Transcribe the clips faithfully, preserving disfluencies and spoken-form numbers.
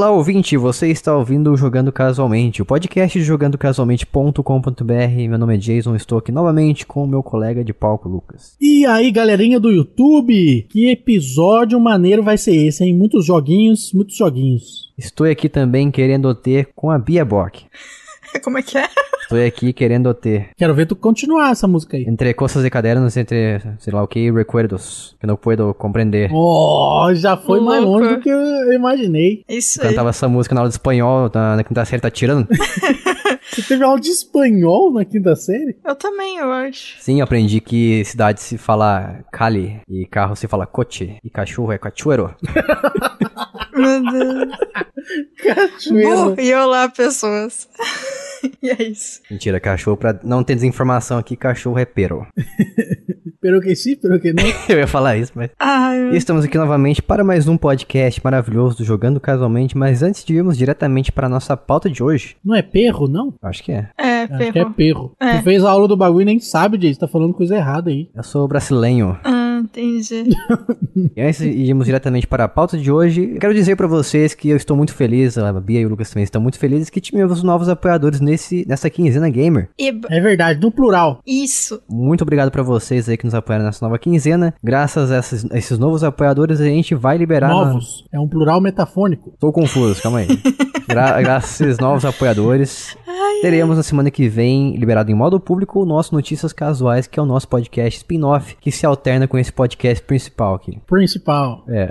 Olá, ouvinte! Você está ouvindo o Jogando Casualmente, o podcast de jogando casualmente ponto com ponto b r. Meu nome é Jason, estou aqui novamente com o meu colega de palco, Lucas. E aí, galerinha do YouTube! Que episódio maneiro vai ser esse, hein? Muitos joguinhos, muitos joguinhos. Estou aqui também querendo ter com a Bia Bock. Como é que é? Estou aqui querendo ter. Quero ver tu continuar essa música aí. Entre costas e cadernos, entre, sei lá o que, recuerdos, que não puedo compreender. Oh, já foi Louco. Mais longe do que eu imaginei. Isso eu aí. Cantava essa música na aula de espanhol, na, na quinta série, tá tirando? Você teve aula de espanhol na quinta série? Eu também, eu acho. Sim, eu aprendi que cidade se fala Cali, e carro se fala coche, e cachorro é cachuero. Meu Deus. Cachoeiro. E olá, pessoas. E é isso. Mentira, cachorro, pra não ter desinformação aqui, cachorro é pero. Pero que sim, pero que não. Eu ia falar isso, mas... Ai, estamos aqui novamente para mais um podcast maravilhoso do Jogando Casualmente, mas antes de irmos diretamente para a nossa pauta de hoje... Não é perro, não? Acho que é. É, perro. Acho que é perro. É. Tu fez a aula do bagulho e nem sabe, Jay, você tá falando coisa errada aí. Eu sou brasileiro. Ah. Entendi. E antes de irmos diretamente para a pauta de hoje, quero dizer para vocês que eu estou muito feliz, a Bia e o Lucas também estão muito felizes, que tivemos novos apoiadores nesse, nessa quinzena gamer. Eba. É verdade, no plural. Isso. Muito obrigado para vocês aí que nos apoiaram nessa nova quinzena. Graças a esses, a esses novos apoiadores, a gente vai liberar... Novos. Na... É um plural metafônico. Tô confuso, calma aí. Gra- graças a esses novos apoiadores, ai, teremos na semana que vem, liberado em modo público, o nosso Notícias Casuais, que é o nosso podcast spin-off, que se alterna com esse podcast principal aqui. Principal. É.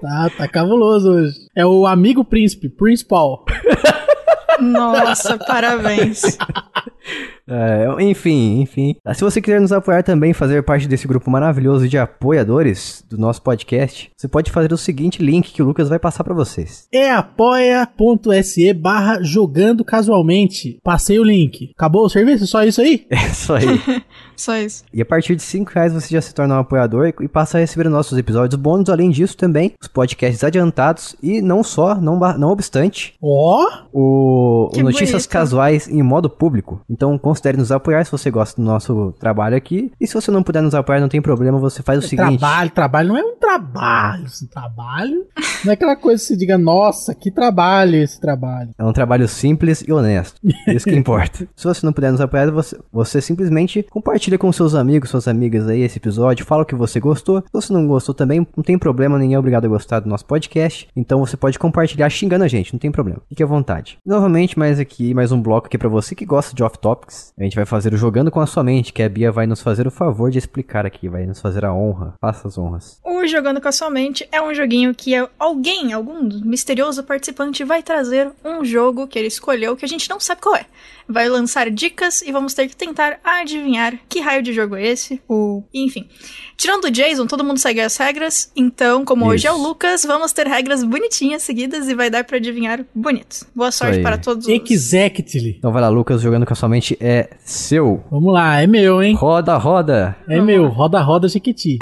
Tá, tá cabuloso hoje. É o amigo príncipe, principal. Nossa, parabéns. É, enfim, enfim. Se você quiser nos apoiar também, fazer parte desse grupo maravilhoso de apoiadores do nosso podcast, você pode fazer o seguinte link que o Lucas vai passar pra vocês. É apoia.se barra jogando casualmente. Passei o link. Acabou o serviço? Só isso aí? É, só aí. Só isso. E a partir de cinco reais você já se torna um apoiador e passa a receber nossos episódios bônus, além disso também, os podcasts adiantados e não só, não, não obstante, ó, oh? o, o Notícias bonito. Casuais em modo público. Então, considere nos apoiar se você gosta do nosso trabalho aqui. E se você não puder nos apoiar, não tem problema, você faz o é seguinte... Trabalho, trabalho não é um trabalho. Esse trabalho não é aquela coisa que se diga, nossa, que trabalho esse trabalho. É um trabalho simples e honesto. Isso que importa. Se você não puder nos apoiar, você, você simplesmente compartilha com seus amigos, suas amigas aí esse episódio, fala o que você gostou. Se você não gostou também, não tem problema, ninguém é obrigado a gostar do nosso podcast, então você pode compartilhar xingando a gente, não tem problema, fique à vontade. E novamente, mais aqui, mais um bloco aqui pra você que gosta de off-topics, a gente vai fazer o Jogando com a Sua Mente, que a Bia vai nos fazer o favor de explicar aqui, vai nos fazer a honra, faça as honras. O Jogando com a Sua Mente é um joguinho que alguém, algum misterioso participante vai trazer um jogo que ele escolheu, que a gente não sabe qual é. Vai lançar dicas e vamos ter que tentar adivinhar que raio de jogo é esse. O... Enfim. Tirando o Jason, todo mundo segue as regras. Então, como Isso. hoje é o Lucas, vamos ter regras bonitinhas seguidas e vai dar pra adivinhar bonito. Boa sorte para todos. Exactly. Os... Então vai lá, Lucas, Jogando com a Sua Mente é seu. Vamos lá, é meu, hein? Roda, roda. É vamos meu, lá. Roda, roda, Jequiti.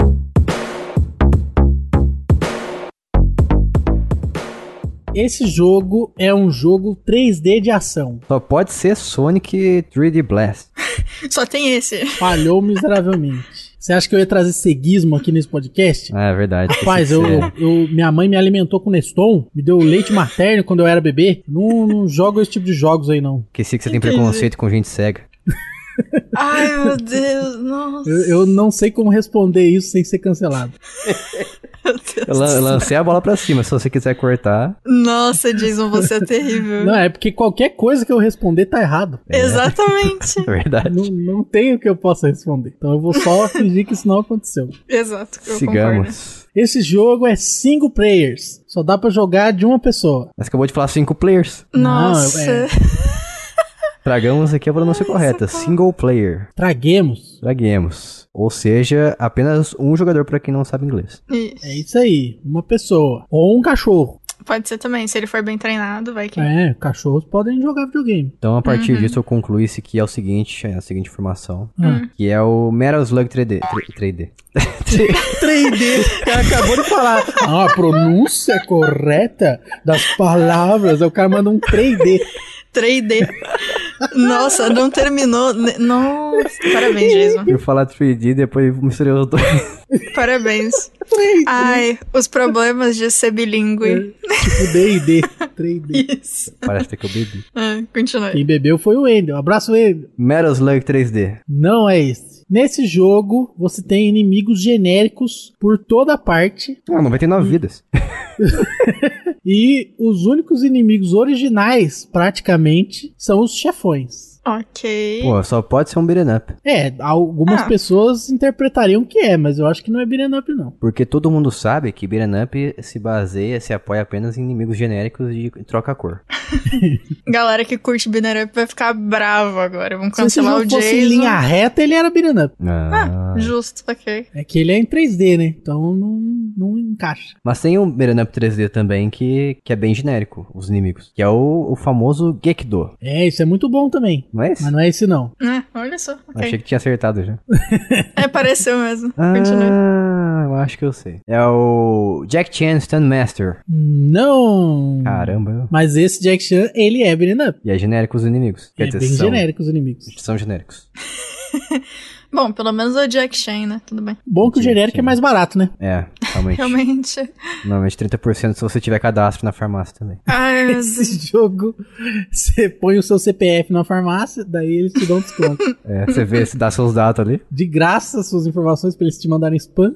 Esse jogo é um jogo três D de ação. Só pode ser Sonic três D Blast. Só tem esse. Falhou miseravelmente. Você acha que eu ia trazer ceguismo aqui nesse podcast? É verdade. Rapaz, eu, eu, eu, minha mãe me alimentou com Neston, me deu leite materno quando eu era bebê. Não, não jogo esse tipo de jogos aí, não. Esqueci que você tem preconceito com gente cega. Ai, meu Deus, nossa. Eu, eu não sei como responder isso sem ser cancelado. Eu lancei a bola pra cima, se você quiser cortar. Nossa, Jason, você é terrível. Não, é porque qualquer coisa que eu responder tá errado. É. Exatamente. É verdade. Não, não tem o que eu possa responder. Então eu vou só fingir que isso não aconteceu. Exato, eu Sigamos. Concordo. Esse jogo é single players. Só dá pra jogar de uma pessoa. Mas acabou de falar cinco players. Nossa. Não, é... Tragamos aqui a pronúncia Ai, correta, socorro. Single player. Traguemos. Traguemos. Ou seja, apenas um jogador pra quem não sabe inglês. Isso. É isso aí, uma pessoa. Ou um cachorro. Pode ser também, se ele for bem treinado, vai que... É, cachorros podem jogar videogame. Então, a partir uhum. disso, eu concluí-se que é o seguinte, é a seguinte informação, uhum. que é o Metal Slug três D. três D. três D. O cara acabou de falar. Ah, a pronúncia correta das palavras, o cara manda um três D. três D. Nossa, não terminou. Nossa, parabéns, Jason. Eu falar três D e depois misturei os dois. Parabéns. três D. Ai, os problemas de ser bilíngue. Tipo D e D. três D. Isso. Parece que eu bebi. Ah, continua. Quem bebeu foi o Ender. Um abraço, Ender. Metal Slug três D. Não é esse. Nesse jogo, você tem inimigos genéricos por toda parte. Ah, noventa e nove vidas. E os únicos inimigos originais, praticamente, são os chefões. Ok. Pô, só pode ser um beat'em up. É, algumas ah. pessoas interpretariam que é, mas eu acho que não é beat'em up, não. Porque todo mundo sabe que beat'em up se baseia, se apoia apenas em inimigos genéricos e troca a cor. Galera que curte beat'em up vai ficar brava agora. Vamos cancelar o Jason. Se fosse em linha reta, ele era beat'em up. Ah. ah, justo, ok. É que ele é em três D, né? Então não, não encaixa. Mas tem um beat'em up três D também que, que é bem genérico, os inimigos. Que é o, o famoso Gekdo. É, isso é muito bom também. Não é esse? Mas não é esse, não. Ah, olha só. Okay. Achei que tinha acertado já. É, pareceu mesmo. Ah, continua. Eu acho que eu sei. É o Jack Chan Stunmaster. Não! Caramba. Mas esse Jack Chan, ele é beat'em up. E é genérico os inimigos. É bem são... genérico os inimigos. São genéricos. Bom, pelo menos é o Jack Chan, né? Tudo bem. Bom que o genérico é mais barato, né? É, realmente. realmente. Normalmente trinta por cento se você tiver cadastro na farmácia também. Ai, esse jogo, você põe o seu C P F na farmácia, daí eles te dão desconto. É, você vê, se dá seus dados ali. De graça, suas informações pra eles te mandarem spam.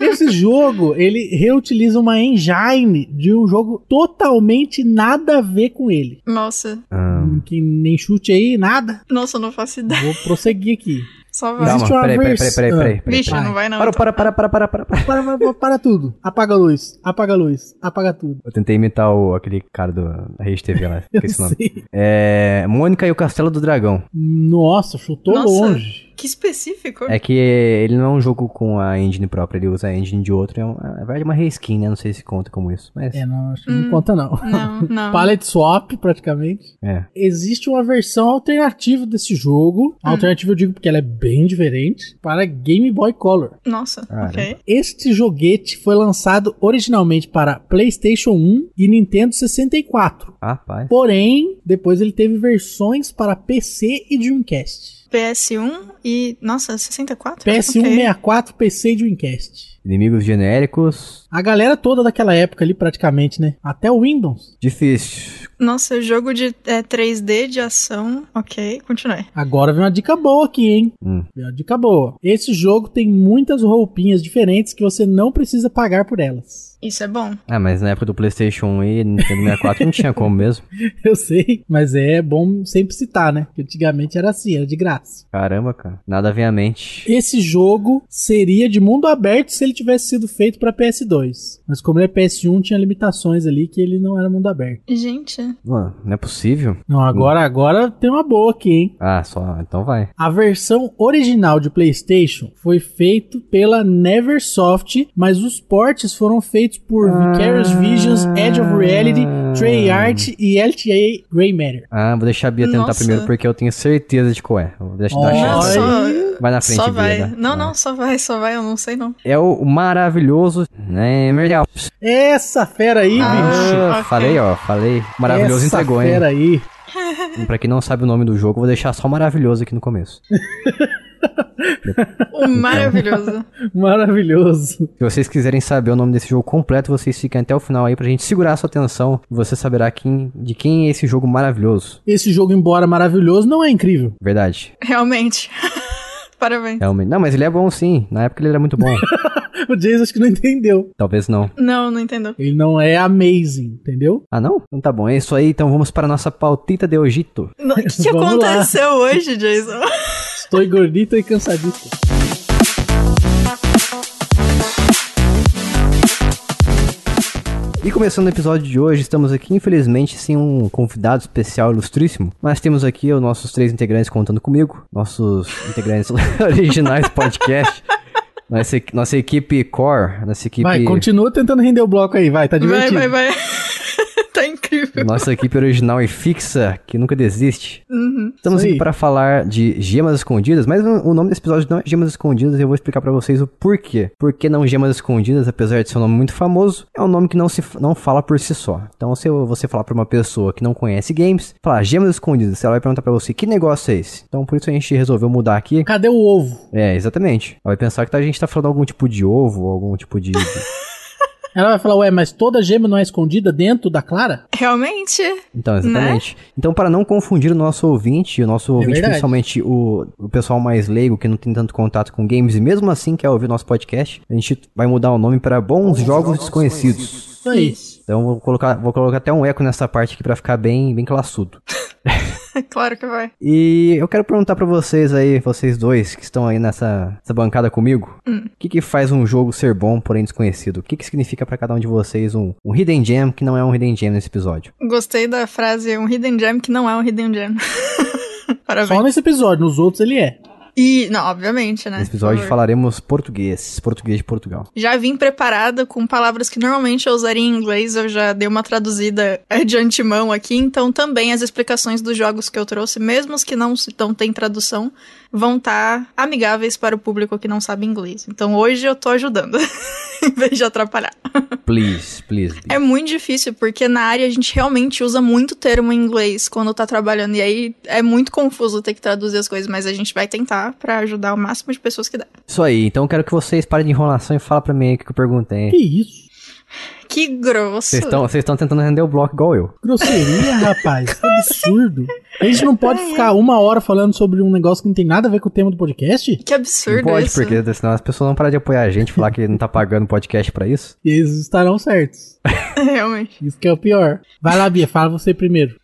Esse jogo, ele reutiliza uma engine de um jogo totalmente nada a ver com ele. Nossa. Um... Que nem chute aí, nada. Nossa, eu não faço ideia. Vou prosseguir aqui. Só vai. Não, peraí, peraí, peraí, peraí, peraí, peraí. Bicho, não vai não. Para, para, para, para, para, para, para, para, para, para, para tudo. Apaga a luz, apaga a luz, apaga tudo. Eu tentei imitar o, aquele cara da Rede T V lá, esqueci o nome. É, Mônica e o Castelo do Dragão. Nossa, chutou Nossa. longe. Que específico. É que ele não é um jogo com a engine própria, ele usa a engine de outro. É uma, é uma reskin, né? Não sei se conta como isso. Mas... É, não, acho que hum, não conta não. Não, não. Palette swap, praticamente. É. Existe uma versão alternativa desse jogo. Hum. Alternativa eu digo porque ela é bem diferente. Para Game Boy Color. Nossa, ah, ok. Este joguete foi lançado originalmente para PlayStation um e Nintendo sessenta e quatro. Rapaz. Porém, depois ele teve versões para P C e Dreamcast. P S um e... Nossa, sessenta e quatro? P S um, okay. sessenta e quatro, P C e Dreamcast. Inimigos genéricos. A galera toda daquela época ali, praticamente, né? Até o Windows. Difícil. Nossa, jogo de é, três D, de ação. Ok, continue. Agora vem uma dica boa aqui, hein? Hum. Vem uma dica boa. Esse jogo tem muitas roupinhas diferentes que você não precisa pagar por elas. Isso é bom. Ah, mas na época do PlayStation e Nintendo sessenta e quatro não tinha como mesmo. Eu sei, mas é bom sempre citar, né? Porque antigamente era assim, era de graça. Caramba, cara. Nada vem à mente. Esse jogo seria de mundo aberto se ele tivesse sido feito pra P S dois. Mas como ele é P S um, tinha limitações ali que ele não era mundo aberto. Gente. Mano, não é possível. Não, agora, agora tem uma boa aqui, hein? Ah, só. Então vai. A versão original de PlayStation foi feita pela Neversoft, mas os ports foram feitos por ah, Vicarious Visions, Edge of Reality, Treyarch e L T A Grey Matter. Ah, vou deixar a Bia tentar Nossa. primeiro, porque eu tenho certeza de qual é. Vou deixar oh, dar chance. Só, vai na frente, só vai. Bia. Né? Não, ah. não, só vai, só vai, eu não sei não. É o maravilhoso... Né, Essa fera aí, ah, bicho. Okay. Falei, ó, falei. Maravilhoso Essa entregou, hein? Essa fera aí. Pra quem não sabe o nome do jogo, vou deixar só maravilhoso aqui no começo. O maravilhoso. Maravilhoso. Se vocês quiserem saber o nome desse jogo completo, vocês fiquem até o final aí pra gente segurar a sua atenção e você saberá quem, de quem é esse jogo maravilhoso. Esse jogo, embora maravilhoso, não é incrível. Verdade. Realmente. Parabéns. Realmente. Não, mas ele é bom sim. Na época ele era muito bom. O Jason acho que não entendeu. Talvez não. Não, não entendeu. Ele não é amazing, entendeu? Ah, não? Então tá bom, é isso aí. Então vamos para a nossa pautita de ojito. O que, que aconteceu lá. Hoje, Jason? Estou gordito e cansadito. E começando o episódio de hoje, estamos aqui, infelizmente, sem um convidado especial ilustríssimo, mas temos aqui os nossos três integrantes contando comigo, nossos integrantes originais podcast, nossa, nossa equipe core, nossa equipe... Vai, continua tentando render o bloco aí, vai, tá divertido. Vai, vai, vai. tá incrível. Nossa equipe original é fixa, que nunca desiste. Uhum. Estamos aqui para falar de gemas escondidas, mas o nome desse episódio não é gemas escondidas, eu vou explicar para vocês o porquê. Por que não gemas escondidas, apesar de ser um nome muito famoso, é um nome que não se não fala por si só. Então se você falar para uma pessoa que não conhece games, falar gemas escondidas, ela vai perguntar para você que negócio é esse? Então por isso a gente resolveu mudar aqui. Cadê o ovo? É, exatamente. Ela vai pensar que a gente tá falando algum tipo de ovo, algum tipo de... Ela vai falar, ué, mas toda gema não é escondida dentro da clara? Realmente. Então, exatamente. Né? Então, para não confundir o nosso ouvinte, o nosso é ouvinte, verdade. Principalmente o, o pessoal mais leigo, que não tem tanto contato com games, e mesmo assim quer ouvir nosso podcast, a gente vai mudar o nome para Bons, Bons Jogos, Jogos Desconhecidos. Desconhecidos. Isso aí. Então, vou colocar, vou colocar até um eco nessa parte aqui para ficar bem, bem classudo. Claro que vai. E eu quero perguntar pra vocês aí, vocês dois que estão aí nessa, nessa bancada comigo, o hum. que que faz um jogo ser bom, porém desconhecido? O que que significa pra cada um de vocês um, um hidden gem que não é um hidden gem nesse episódio? Gostei da frase, um hidden gem que não é um hidden gem. Parabéns. Só nesse episódio, nos outros ele é. E, não, obviamente, né? Nesse episódio falaremos português, português de Portugal. Já vim preparada com palavras que normalmente eu usaria em inglês, eu já dei uma traduzida de antemão aqui, então também as explicações dos jogos que eu trouxe, mesmo os que não têm tradução, vão estar tá amigáveis para o público que não sabe inglês. Então hoje eu tô ajudando, em vez de atrapalhar. Please, please, please. É muito difícil, porque na área a gente realmente usa muito termo em inglês quando tá trabalhando, e aí é muito confuso ter que traduzir as coisas, mas a gente vai tentar pra ajudar o máximo de pessoas que dá. Isso aí, então eu quero que vocês parem de enrolação e falem pra mim o que eu perguntei. Que isso? Que grosso. Vocês estão tentando render o bloco igual eu. Grosseria, rapaz. Que absurdo. A gente não pode ficar uma hora falando sobre um negócio que não tem nada a ver com o tema do podcast? Que absurdo isso. Não pode, isso. Porque senão as pessoas vão parar de apoiar a gente, falar que não tá pagando podcast pra isso. E eles estarão certos. Realmente. Isso que é o pior. Vai lá, Bia, fala você primeiro.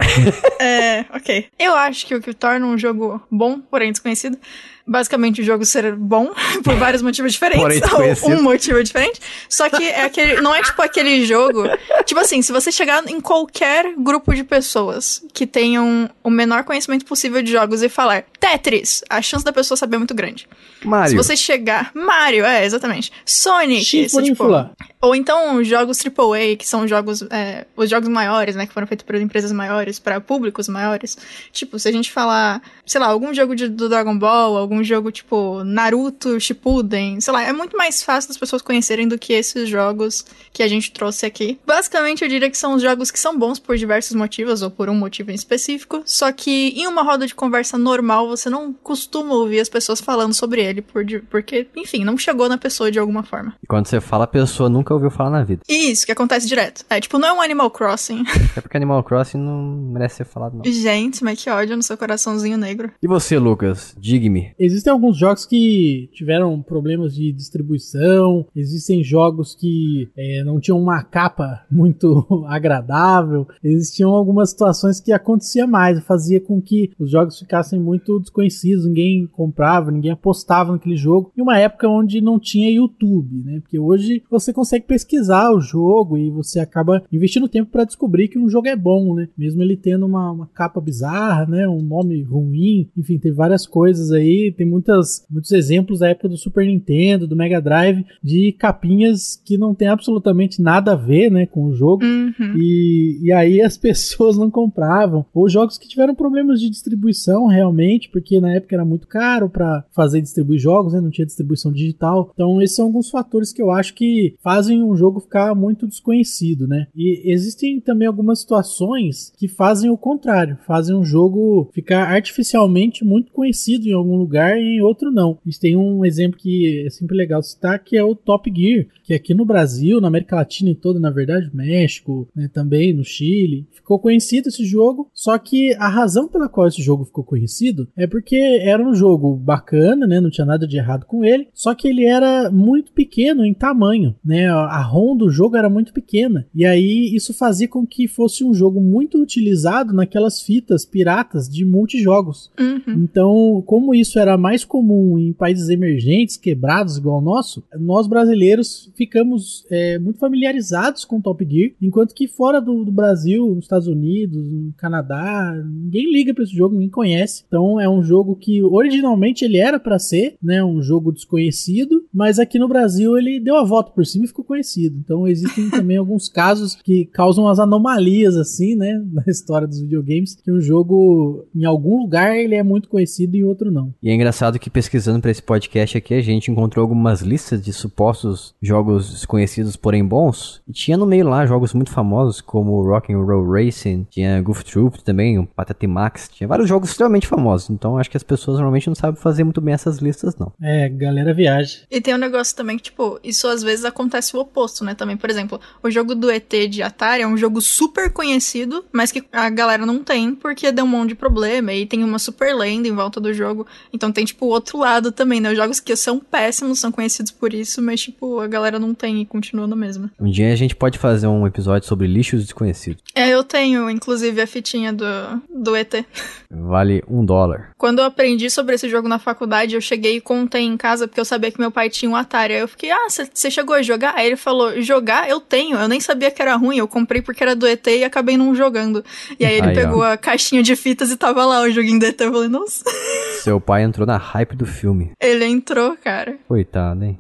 É, ok. Eu acho que o que torna um jogo bom, porém desconhecido, basicamente o jogo ser bom por vários motivos diferentes, ou um motivo diferente, só que é aquele, não é tipo aquele jogo, tipo assim, se você chegar em qualquer grupo de pessoas que tenham o menor conhecimento possível de jogos e falar Tetris, a chance da pessoa saber é muito grande. Mario. Se você chegar... Mario, é, exatamente. Sonic, isso, tipo... Ou então jogos triplo A, que são jogos, é, os jogos maiores, né, que foram feitos por empresas maiores, para públicos maiores. Tipo, se a gente falar, sei lá, algum jogo de, do Dragon Ball, algum jogo tipo Naruto, Shippuden, sei lá, é muito mais fácil das pessoas conhecerem do que esses jogos que a gente trouxe aqui. Basicamente, eu diria que são os jogos que são bons por diversos motivos, ou por um motivo em específico, só que em uma roda de conversa normal, você não costuma ouvir as pessoas falando sobre ele, por, porque, enfim, não chegou na pessoa de alguma forma. E quando você fala, a pessoa nunca ouviu falar na vida. Isso, que acontece direto. É, tipo, não é um Animal Crossing. É porque Animal Crossing não merece ser falado, não. Gente, mas que ódio no seu coraçãozinho negro. E você, Lucas? Diga-me. Existem alguns jogos que tiveram problemas de distribuição, existem jogos que é, não tinham uma capa muito agradável, existiam algumas situações que acontecia mais, fazia com que os jogos ficassem muito desconhecidos, ninguém comprava, ninguém apostava naquele jogo, em uma época onde não tinha YouTube, né? Porque hoje você consegue pesquisar o jogo e você acaba investindo tempo para descobrir que um jogo é bom, né? Mesmo ele tendo uma, uma capa bizarra, né? Um nome ruim, enfim, tem várias coisas aí. Tem muitas, muitos exemplos da época do Super Nintendo, do Mega Drive, de capinhas que não tem absolutamente nada a ver, né, com o jogo. Uhum. E, e aí as pessoas não compravam. Ou jogos que tiveram problemas de distribuição realmente, porque na época era muito caro para fazer e distribuir jogos, né, não tinha distribuição digital. Então esses são alguns fatores que eu acho que fazem um jogo ficar muito desconhecido, né. E existem também algumas situações que fazem o contrário, fazem um jogo ficar artificialmente muito conhecido em algum lugar e em outro não. A gente tem um exemplo que é sempre legal citar, que é o Top Gear, que aqui no Brasil, na América Latina e toda, na verdade, México, né, também no Chile, ficou conhecido esse jogo, só que a razão pela qual esse jogo ficou conhecido é porque era um jogo bacana, né, não tinha nada de errado com ele, só que ele era muito pequeno em tamanho, né, a ROM do jogo era muito pequena, e aí isso fazia com que fosse um jogo muito utilizado naquelas fitas piratas de multijogos. Uhum. Então, como isso era era mais comum em países emergentes, quebrados, igual o nosso, nós brasileiros ficamos é, muito familiarizados com Top Gear, enquanto que fora do, do Brasil, nos Estados Unidos, no Canadá, ninguém liga pra esse jogo, ninguém conhece. Então é um jogo que originalmente ele era pra ser, né, um jogo desconhecido, mas aqui no Brasil ele deu a volta por cima e ficou conhecido. Então existem também alguns casos que causam as anomalias, assim, né, na história dos videogames, que um jogo em algum lugar ele é muito conhecido e em outro não. E é engraçado que pesquisando pra esse podcast aqui, a gente encontrou algumas listas de supostos jogos desconhecidos, porém bons, e tinha no meio lá jogos muito famosos, como Rock'n'Roll Racing, tinha Goof Troop também, o Patati Max, tinha vários jogos extremamente famosos, então acho que as pessoas normalmente não sabem fazer muito bem essas listas, não. É, galera viaja. E tem um negócio também que, tipo, isso às vezes acontece o oposto, né, também. Por exemplo, o jogo do E T de Atari é um jogo super conhecido, mas que a galera não tem, porque deu um monte de problema, e tem uma super lenda em volta do jogo, então tem, tipo, o outro lado também, né, os jogos que são péssimos, são conhecidos por isso, mas, tipo, a galera não tem e continua na mesma. Um dia a gente pode fazer um episódio sobre lixos desconhecidos. É, eu tenho, inclusive, a fitinha do, do E T. Vale um dólar. Quando eu aprendi sobre esse jogo na faculdade, eu cheguei e contei em casa, porque eu sabia que meu pai tinha um Atari, aí eu fiquei, ah, você chegou a jogar? Aí ele falou, jogar? Eu tenho, eu nem sabia que era ruim, eu comprei porque era do E T e acabei não jogando. E aí ele aí, pegou ó. a caixinha de fitas e tava lá o joguinho do E T, eu falei, nossa. Seu pai entrou na hype do filme. Ele entrou, cara. Coitado, hein?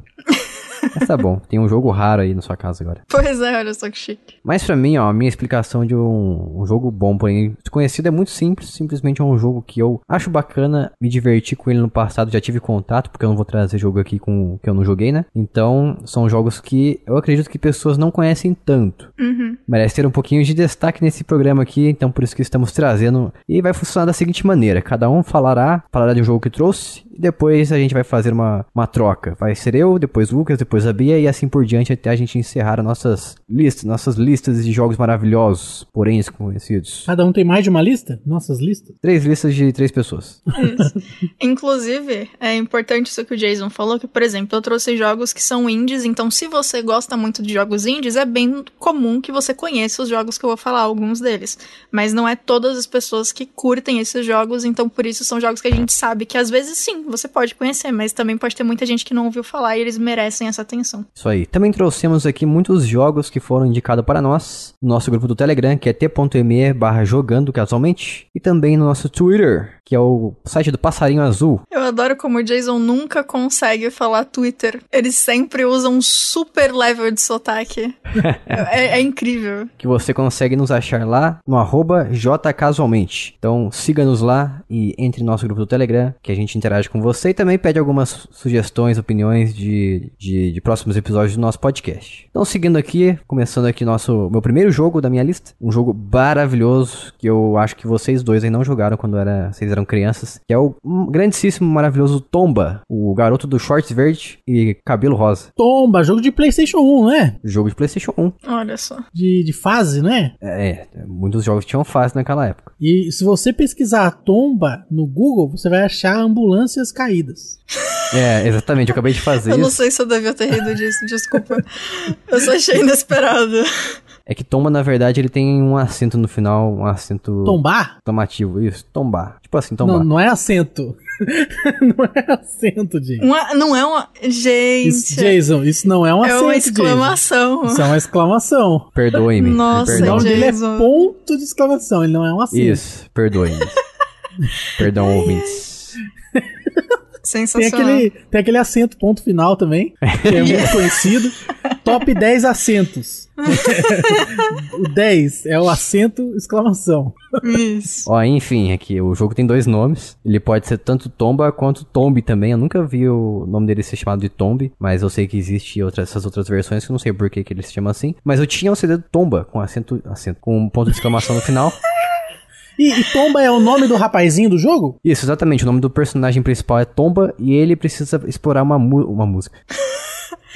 Mas tá bom, tem um jogo raro aí na sua casa agora. Pois é, olha só que chique. Mas pra mim, ó, a minha explicação de um, um jogo bom, porém desconhecido, é muito simples. Simplesmente é um jogo que eu acho bacana, me diverti com ele no passado, já tive contato, porque eu não vou trazer jogo aqui com que eu não joguei, né? Então, são jogos que eu acredito que pessoas não conhecem tanto. Uhum. Merece ter um pouquinho de destaque nesse programa aqui, então por isso que estamos trazendo. E vai funcionar da seguinte maneira, cada um falará, falará de um jogo que trouxe, e depois a gente vai fazer uma, uma troca. Vai ser eu, depois o Lucas, depois a Bia e assim por diante até a gente encerrar as nossas listas, nossas listas de jogos maravilhosos, porém desconhecidos. Cada um tem mais de uma lista? Nossas listas? Três listas de três pessoas. Isso. Inclusive, é importante isso que o Jason falou, que por exemplo, eu trouxe jogos que são indies, então se você gosta muito de jogos indies, é bem comum que você conheça os jogos que eu vou falar, alguns deles. Mas não é todas as pessoas que curtem esses jogos, então por isso são jogos que a gente sabe que às vezes sim, você pode conhecer, mas também pode ter muita gente que não ouviu falar e eles merecem essa atenção. Isso aí. Também trouxemos aqui muitos jogos que foram indicados para nós no nosso grupo do Telegram, que é t.me barra jogando casualmente, e também no nosso Twitter, que é o site do Passarinho Azul. Eu adoro como o Jason nunca consegue falar Twitter. Eles sempre usam um super level de sotaque. é, é incrível. Que você consegue nos achar lá no arroba jcasualmente. Então siga-nos lá e entre no nosso grupo do Telegram, que a gente interage com você e também pede algumas sugestões, opiniões de, de, de próximos episódios do nosso podcast. Então seguindo aqui, começando aqui nosso, meu primeiro jogo da minha lista, um jogo maravilhoso que eu acho que vocês dois aí não jogaram quando era, vocês eram crianças, que é o grandíssimo, maravilhoso Tomba, o garoto do shorts verde e cabelo rosa. Tomba, jogo de PlayStation um, né? Jogo de PlayStation um. Olha só. De, de fase, né? É, muitos jogos tinham fase naquela época. E se você pesquisar a Tomba no Google, você vai achar ambulâncias caídas. É, exatamente, eu acabei de fazer eu isso. Eu não sei se eu devia ter rido disso, desculpa. Eu só achei inesperado. É que Tomba, na verdade, ele tem um acento no final, um acento... Tombar? Tomativo, isso, tombar. Tipo assim, tombar. Não, não é acento. Não é acento, gente. Uma, não é uma... Gente... Isso, Jason, isso não é um é acento, É uma exclamação. Jason. Isso é uma exclamação. Perdoe-me. Nossa, me perdoe. Jason. Ele é ponto de exclamação, ele não é um acento. Isso, perdoe-me. Perdão, ouvintes. Sensacional. Tem aquele, tem aquele acento ponto final também, que é muito conhecido. Top dez acentos. O dez é o acento exclamação. Isso. Ó, enfim, aqui o jogo tem dois nomes. Ele pode ser tanto Tomba quanto Tombe também. Eu nunca vi o nome dele ser chamado de Tombe, mas eu sei que existe outras, essas outras versões que eu não sei por que, que ele se chama assim. Mas eu tinha o C D do Tomba com acento, acento com um ponto de exclamação no final. E, e Tomba é o nome do rapazinho do jogo? Isso, exatamente. O nome do personagem principal é Tomba e ele precisa explorar uma, mu- uma música.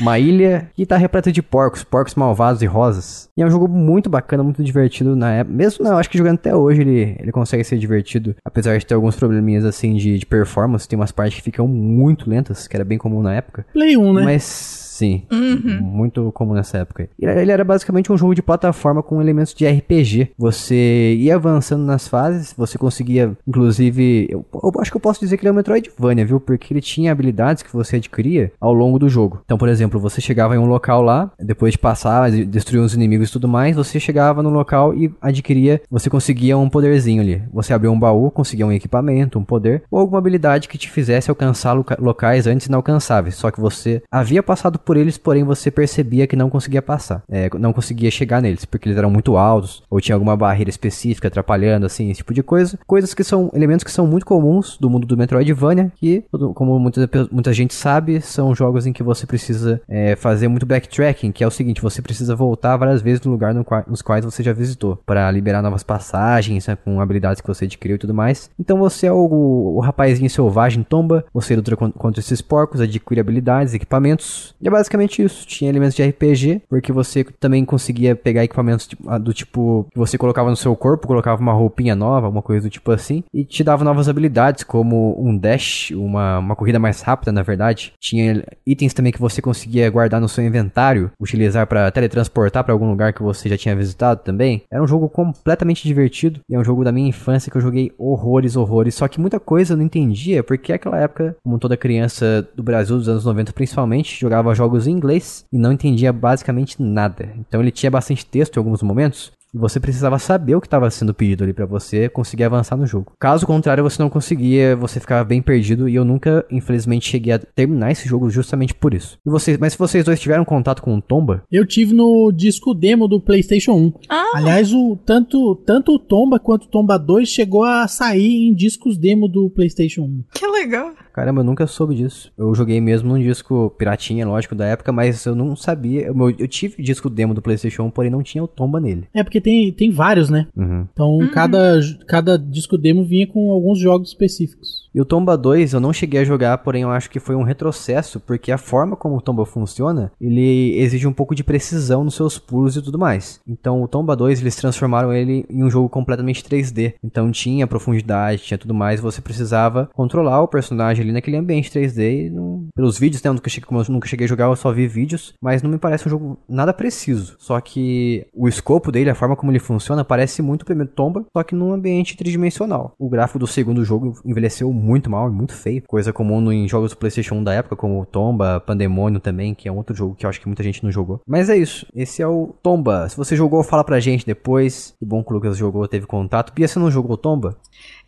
Uma ilha que tá repleta de porcos, porcos malvados e rosas. E é um jogo muito bacana, muito divertido na época. Mesmo, não, acho que jogando até hoje ele, ele consegue ser divertido. Apesar de ter alguns probleminhas, assim, de, de performance. Tem umas partes que ficam muito lentas, que era bem comum na época. Play um, né? Mas... Sim, uhum. Muito comum nessa época. Ele era basicamente um jogo de plataforma com elementos de R P G. Você ia avançando nas fases, você conseguia, inclusive, eu, eu acho que eu posso dizer que ele é um Metroidvania, viu? Porque ele tinha habilidades que você adquiria ao longo do jogo. Então, por exemplo, você chegava em um local lá, depois de passar, destruir uns inimigos e tudo mais, você chegava no local e adquiria, você conseguia um poderzinho ali. Você abria um baú, conseguia um equipamento, um poder, ou alguma habilidade que te fizesse alcançar loca- locais antes inalcançáveis. Só que você havia passado por eles, porém você percebia que não conseguia passar, é, não conseguia chegar neles, porque eles eram muito altos, ou tinha alguma barreira específica atrapalhando, assim, esse tipo de coisa. Coisas que são, elementos que são muito comuns do mundo do Metroidvania, que, como muita, muita gente sabe, são jogos em que você precisa é, fazer muito backtracking, que é o seguinte, você precisa voltar várias vezes no lugar no qua- nos quais você já visitou, para liberar novas passagens, né, com habilidades que você adquiriu e tudo mais. Então você é o, o rapazinho selvagem Tomba, você luta contra esses porcos, adquire habilidades, equipamentos. É basicamente isso, tinha elementos de R P G, porque você também conseguia pegar equipamentos do, do tipo, que você colocava no seu corpo, colocava uma roupinha nova, uma coisa do tipo assim, e te dava novas habilidades, como um dash, uma, uma corrida mais rápida, na verdade. Tinha itens também que você conseguia guardar no seu inventário, utilizar para teletransportar para algum lugar que você já tinha visitado também. Era um jogo completamente divertido, e é um jogo da minha infância que eu joguei horrores, horrores, só que muita coisa eu não entendia, porque aquela época, como toda criança do Brasil, dos anos noventa principalmente, jogava jogos em inglês e não entendia basicamente nada. Então ele tinha bastante texto em alguns momentos e você precisava saber o que estava sendo pedido ali para você conseguir avançar no jogo. Caso contrário, você não conseguia, você ficava bem perdido, e eu nunca, infelizmente, cheguei a terminar esse jogo justamente por isso. E vocês, mas vocês dois tiveram contato com o Tomba? Eu tive no disco demo do PlayStation um. Ah. Aliás, o, tanto, tanto o Tomba quanto o Tomba dois chegou a sair em discos demo do PlayStation um. Que legal! Caramba, eu nunca soube disso. Eu joguei mesmo num disco piratinha, lógico, da época, mas eu não sabia. Eu, eu tive disco demo do PlayStation um, porém não tinha o Tomba nele. É, porque tem, tem vários, né? Uhum. Então, uhum. Cada, cada disco demo vinha com alguns jogos específicos. E o Tomba dois eu não cheguei a jogar, porém eu acho que foi um retrocesso, porque a forma como o Tomba funciona, ele exige um pouco de precisão nos seus pulos e tudo mais. Então o Tomba dois, eles transformaram ele em um jogo completamente três D. Então tinha profundidade, tinha tudo mais, você precisava controlar o personagem ali naquele ambiente três D. E não... Pelos vídeos, né, eu nunca cheguei, como eu nunca cheguei a jogar, eu só vi vídeos, mas não me parece um jogo nada preciso. Só que o escopo dele, a forma como ele funciona, parece muito o primeiro Tomba, só que num ambiente tridimensional. O gráfico do segundo jogo envelheceu muito. Muito mal, muito feio. Coisa comum em jogos do PlayStation um da época, como Tomba, Pandemônio também, que é um outro jogo que eu acho que muita gente não jogou. Mas é isso. Esse é o Tomba. Se você jogou, fala pra gente depois. Que bom que o Lucas jogou, teve contato. Bia, você não jogou Tomba?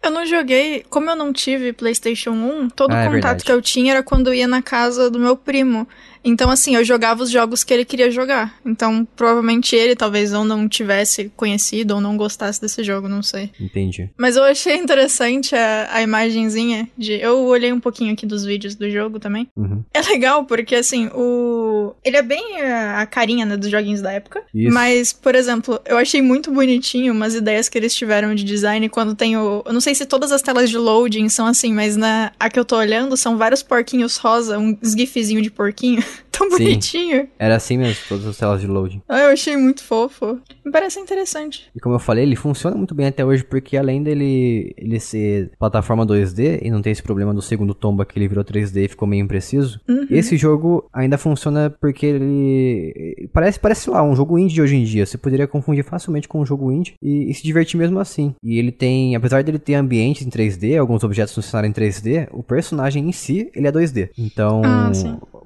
Eu não joguei, como eu não tive PlayStation um, todo ah, o contato é que eu tinha era quando eu ia na casa do meu primo. Então, assim, eu jogava os jogos que ele queria jogar. Então, provavelmente ele talvez ou não tivesse conhecido ou não gostasse desse jogo, não sei. Entendi. Mas eu achei interessante a, a imagenzinha de... Eu olhei um pouquinho aqui dos vídeos do jogo também. Uhum. É legal porque, assim, o... Ele é bem a, a carinha, né, dos joguinhos da época. Isso. Mas, por exemplo, eu achei muito bonitinho umas ideias que eles tiveram de design quando tem o... Eu não sei se todas as telas de loading são assim, mas na... a que eu tô olhando são vários porquinhos rosa, um esgifezinho de porquinho. Tão Sim. bonitinho. Era assim mesmo, todas as telas de loading. Ah, eu achei muito fofo. Me parece interessante. E como eu falei, ele funciona muito bem até hoje, porque além dele ele ser plataforma dois D e não ter esse problema do segundo Tomba que ele virou três D e ficou meio impreciso, uhum. Esse jogo ainda funciona porque ele... Parece, parece lá, um jogo indie de hoje em dia. Você poderia confundir facilmente com um jogo indie e, e se divertir mesmo assim. E ele tem, apesar dele ter ambientes em três D, alguns objetos no cenário em três D, o personagem em si, ele é dois D. Então, ah,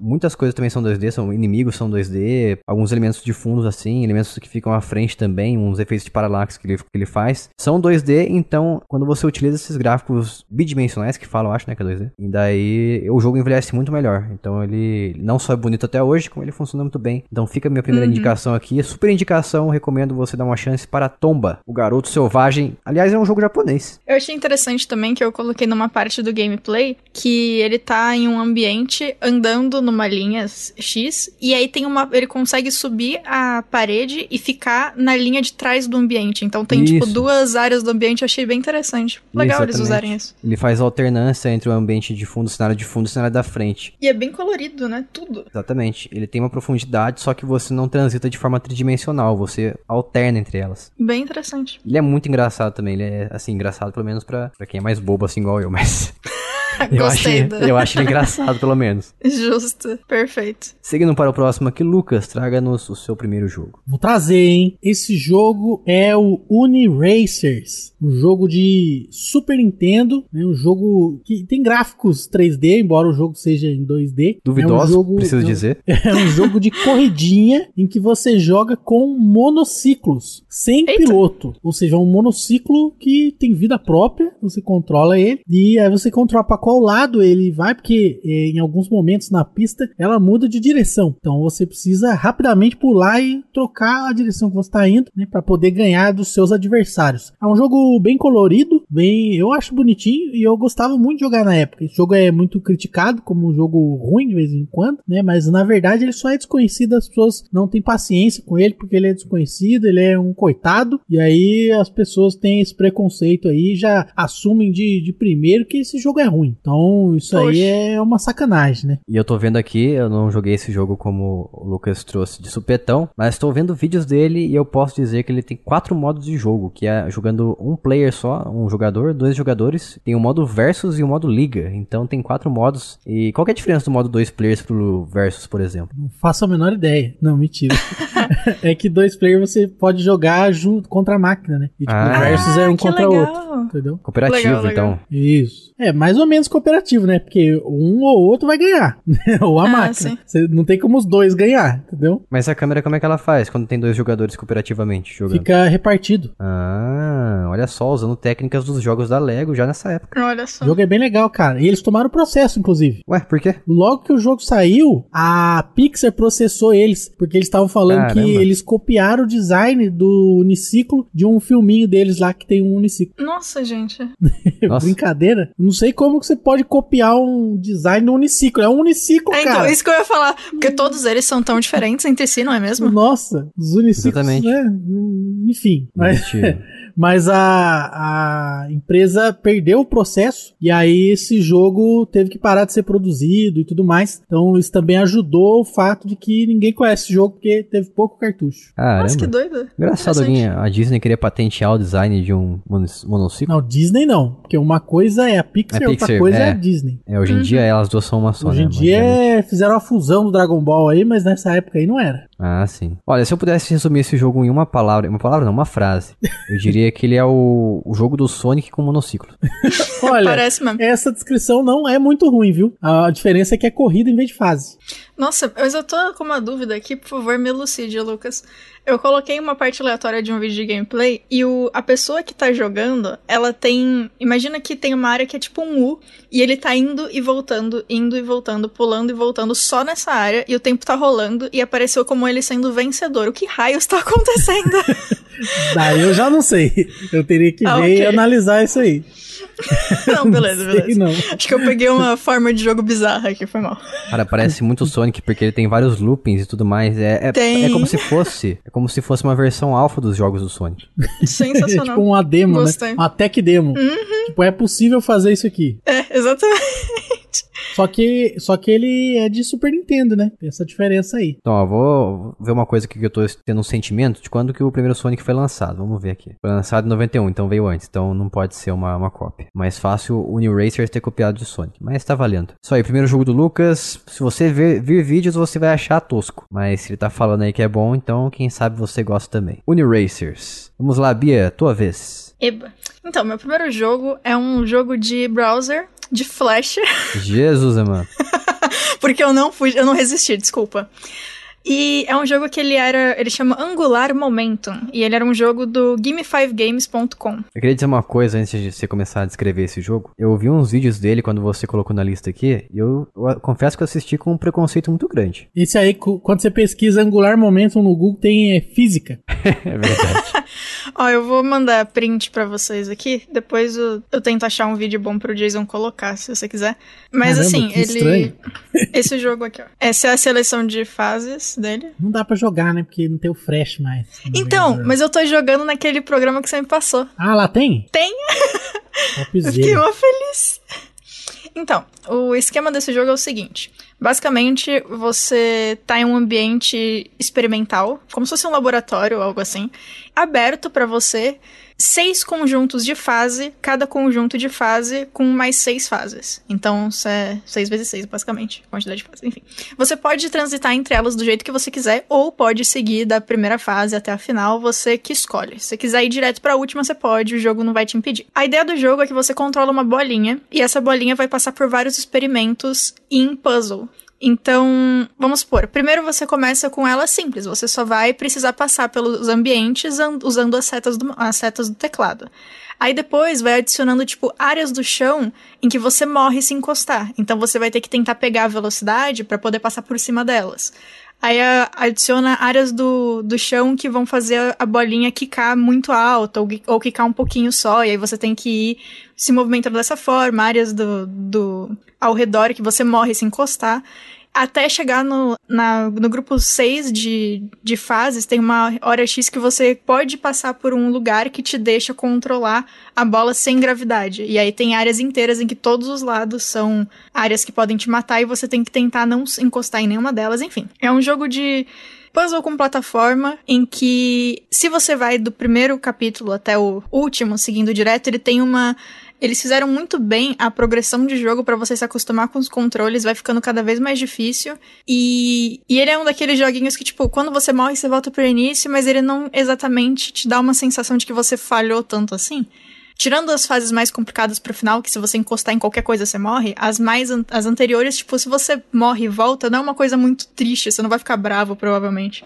muitas coisas também são dois D, são inimigos, são dois D, alguns elementos de fundos assim, elementos que ficam à frente também, uns efeitos de paralaxe que ele, que ele faz, são dois D, então quando você utiliza esses gráficos bidimensionais que falam, acho, né, que é dois D, e daí o jogo envelhece muito melhor, então ele não só é bonito até hoje, como ele funciona muito bem, então fica a minha primeira uhum. indicação aqui, super indicação, recomendo você dar uma chance para Tomba, o Garoto Selvagem, aliás é um jogo japonês. Eu achei interessante também que eu coloquei numa parte do gameplay, que ele tá em um ambiente andando numa linha X, e aí tem uma... Ele consegue subir a parede e ficar na linha de trás do ambiente. Então tem, isso. tipo, duas áreas do ambiente. Eu achei bem interessante. Legal Exatamente. Eles usarem isso. Ele faz alternância entre o ambiente de fundo, o cenário de fundo e o cenário da frente. E é bem colorido, né? Tudo. Exatamente. Ele tem uma profundidade, só que você não transita de forma tridimensional. Você alterna entre elas. Bem interessante. Ele é muito engraçado também. Ele é, assim, engraçado pelo menos pra, pra quem é mais bobo, assim, igual eu, mas... Eu acho, eu acho ele engraçado, pelo menos. Justo. Perfeito. Seguindo para o próximo aqui, Lucas, traga-nos o seu primeiro jogo. Vou trazer, hein? Esse jogo é o Uniracers, um jogo de Super Nintendo, né? Um jogo que tem gráficos três D, embora o jogo seja em dois D. Duvidoso, é um jogo, preciso é um, dizer. É um jogo de corridinha em que você joga com monociclos, sem Eita. piloto. Ou seja, é um monociclo que tem vida própria, você controla ele e aí você controla para qual lado ele vai, porque eh, em alguns momentos na pista ela muda de direção. Então você precisa rapidamente pular e trocar a direção que você está indo, né, para poder ganhar dos seus adversários. É um jogo bem colorido, bem, eu acho bonitinho e eu gostava muito de jogar na época. Esse jogo é muito criticado como um jogo ruim de vez em quando, né, mas na verdade ele só é desconhecido, as pessoas não têm paciência com ele porque ele é desconhecido, ele é um coitado e aí as pessoas têm esse preconceito aí, já assumem de, de primeiro que esse jogo é ruim. Então isso Oxe. aí é uma sacanagem, né? E eu tô vendo aqui, eu não joguei esse jogo como o Lucas trouxe de supetão, mas tô vendo vídeos dele e eu posso dizer que ele tem quatro modos de jogo, que é jogando um player só, um jogador, dois jogadores, tem o modo versus e o modo liga, então tem quatro modos. E qual que é a diferença do modo dois players pro versus, por exemplo? Não faço a menor ideia. Não, mentira. É que dois players você pode jogar junto contra a máquina, né? E tipo, ah, o versus é um contra o outro, entendeu? Cooperativo, legal, legal. Então. Isso. É, mais ou menos cooperativo, né? Porque um ou outro vai ganhar, né? Ou a ah, máquina. Sim. Você não tem como os dois ganhar, entendeu? Mas a câmera, como é que ela faz quando tem dois jogadores cooperativamente jogando? Fica repartido. Ah, olha só, usando técnicas dos jogos da Lego já nessa época. Olha só. O jogo é bem legal, cara. E eles tomaram o processo, inclusive. Ué, por quê? Logo que o jogo saiu, a Pixar processou eles, porque eles estavam falando Caramba. que eles copiaram o design do uniciclo de um filminho deles lá que tem um uniciclo. Nossa, gente. Nossa. Brincadeira. Não sei como que você pode copiar um design do uniciclo. É um uniciclo, é, cara. Então, isso que eu ia falar. Porque todos eles são tão diferentes entre si, não é mesmo? Nossa, os uniciclos, Exatamente. né? Enfim. Mas, mas a, a empresa perdeu o processo e aí esse jogo teve que parar de ser produzido e tudo mais. Então isso também ajudou o fato de que ninguém conhece esse jogo porque teve pouco cartucho. Caramba. Nossa, que doido. Engraçado, alguém, a Disney queria patentear o design de um monociclo? Não, Disney não. Porque uma coisa é a Pixar, é outra Pixar, coisa é. é a Disney. É, hoje em uhum. dia elas duas são uma só, Hoje em né, dia é... fizeram a fusão do Dragon Ball aí, mas nessa época aí não era. Ah, sim. Olha, se eu pudesse resumir esse jogo em uma palavra, uma palavra não, uma frase, eu diria que ele é o, o jogo do Sonic com monociclo. Olha, Parece, essa descrição não é muito ruim, viu? A diferença é que é corrida em vez de fase. Nossa, mas eu tô com uma dúvida aqui, por favor, me elucide, Lucas. Eu coloquei uma parte aleatória de um vídeo de gameplay e o, a pessoa que tá jogando, ela tem... Imagina que tem uma área que é tipo um U e ele tá indo e voltando, indo e voltando, pulando e voltando só nessa área e o tempo tá rolando e apareceu como ele sendo vencedor. O que raios tá acontecendo? Daí eu já não sei. Eu teria que ah, ver okay. e analisar isso aí. Não, beleza, beleza. Sei, não. Acho que eu peguei uma forma de jogo bizarra aqui, foi mal. Cara, parece muito Sonic, porque ele tem vários loopings e tudo mais. É, é, é como se fosse é como se fosse uma versão alfa dos jogos do Sonic. Sensacional. É tipo uma demo, Gostei. né? Uma tech demo. Uhum. Tipo, é possível fazer isso aqui. É, exatamente. Só que, só que ele é de Super Nintendo, né? Tem essa diferença aí. Então, ó, vou ver uma coisa aqui que eu tô tendo um sentimento de quando que o primeiro Sonic foi lançado. Vamos ver aqui. Foi lançado em noventa e um, então veio antes. Então não pode ser uma, uma cópia. Mais fácil o Uniracers ter copiado de Sonic. Mas tá valendo. Isso aí, primeiro jogo do Lucas. Se você ver, ver vídeos, você vai achar tosco. Mas se ele tá falando aí que é bom, então quem sabe você gosta também. Uniracers. Vamos lá, Bia, tua vez. Eba. Então, meu primeiro jogo é um jogo de browser... de Flash. Jesus, mano. Porque eu não fui, eu não resisti, desculpa. E é um jogo que ele era, ele chama Angular Momentum, e ele era um jogo do game five games ponto com. Eu queria dizer uma coisa antes de você começar a descrever esse jogo. Eu ouvi uns vídeos dele quando você colocou na lista aqui, e eu, eu confesso que eu assisti com um preconceito muito grande. Esse aí, quando você pesquisa Angular Momentum no Google, tem é, física. É verdade. Ó, eu vou mandar print pra vocês aqui, depois eu, eu tento achar um vídeo bom pro Jason colocar, se você quiser. Mas Caramba, assim, ele... esse jogo aqui, ó. Essa é a seleção de fases dele. Não dá pra jogar, né? Porque não tem o Flash mais. Então, mas eu tô jogando naquele programa que você me passou. Ah, lá tem? Tem! Eu fiquei mó feliz. Então, o esquema desse jogo é o seguinte. Basicamente, você tá em um ambiente experimental, como se fosse um laboratório ou algo assim, aberto pra você... seis conjuntos de fase, cada conjunto de fase com mais seis fases. Então, é seis vezes seis, basicamente, quantidade de fases, enfim. Você pode transitar entre elas do jeito que você quiser, ou pode seguir da primeira fase até a final, você que escolhe. Se você quiser ir direto pra última, você pode, o jogo não vai te impedir. A ideia do jogo é que você controla uma bolinha, e essa bolinha vai passar por vários experimentos em puzzle. Então, vamos supor, primeiro você começa com ela simples, você só vai precisar passar pelos ambientes usando as setas do, as setas do teclado. Aí depois vai adicionando, tipo, áreas do chão em que você morre se encostar. Então você vai ter que tentar pegar a velocidade para poder passar por cima delas. Aí adiciona áreas do, do chão que vão fazer a bolinha quicar muito alta ou, ou quicar um pouquinho só, e aí você tem que ir se movimentando dessa forma, áreas do, do ao redor que você morre se encostar, até chegar no, na, no grupo seis de, de fases, tem uma hora X que você pode passar por um lugar que te deixa controlar a bola sem gravidade. E aí tem áreas inteiras em que todos os lados são áreas que podem te matar e você tem que tentar não encostar em nenhuma delas, enfim. É um jogo de puzzle com plataforma em que, se você vai do primeiro capítulo até o último, seguindo direto, ele tem uma... Eles fizeram muito bem a progressão de jogo pra você se acostumar com os controles, vai ficando cada vez mais difícil. E, e ele é um daqueles joguinhos que, tipo, quando você morre, você volta pro início, mas ele não exatamente te dá uma sensação de que você falhou tanto assim. Tirando as fases mais complicadas pro final, que se você encostar em qualquer coisa você morre, as mais an- as anteriores, tipo, se você morre e volta, não é uma coisa muito triste, você não vai ficar bravo, provavelmente.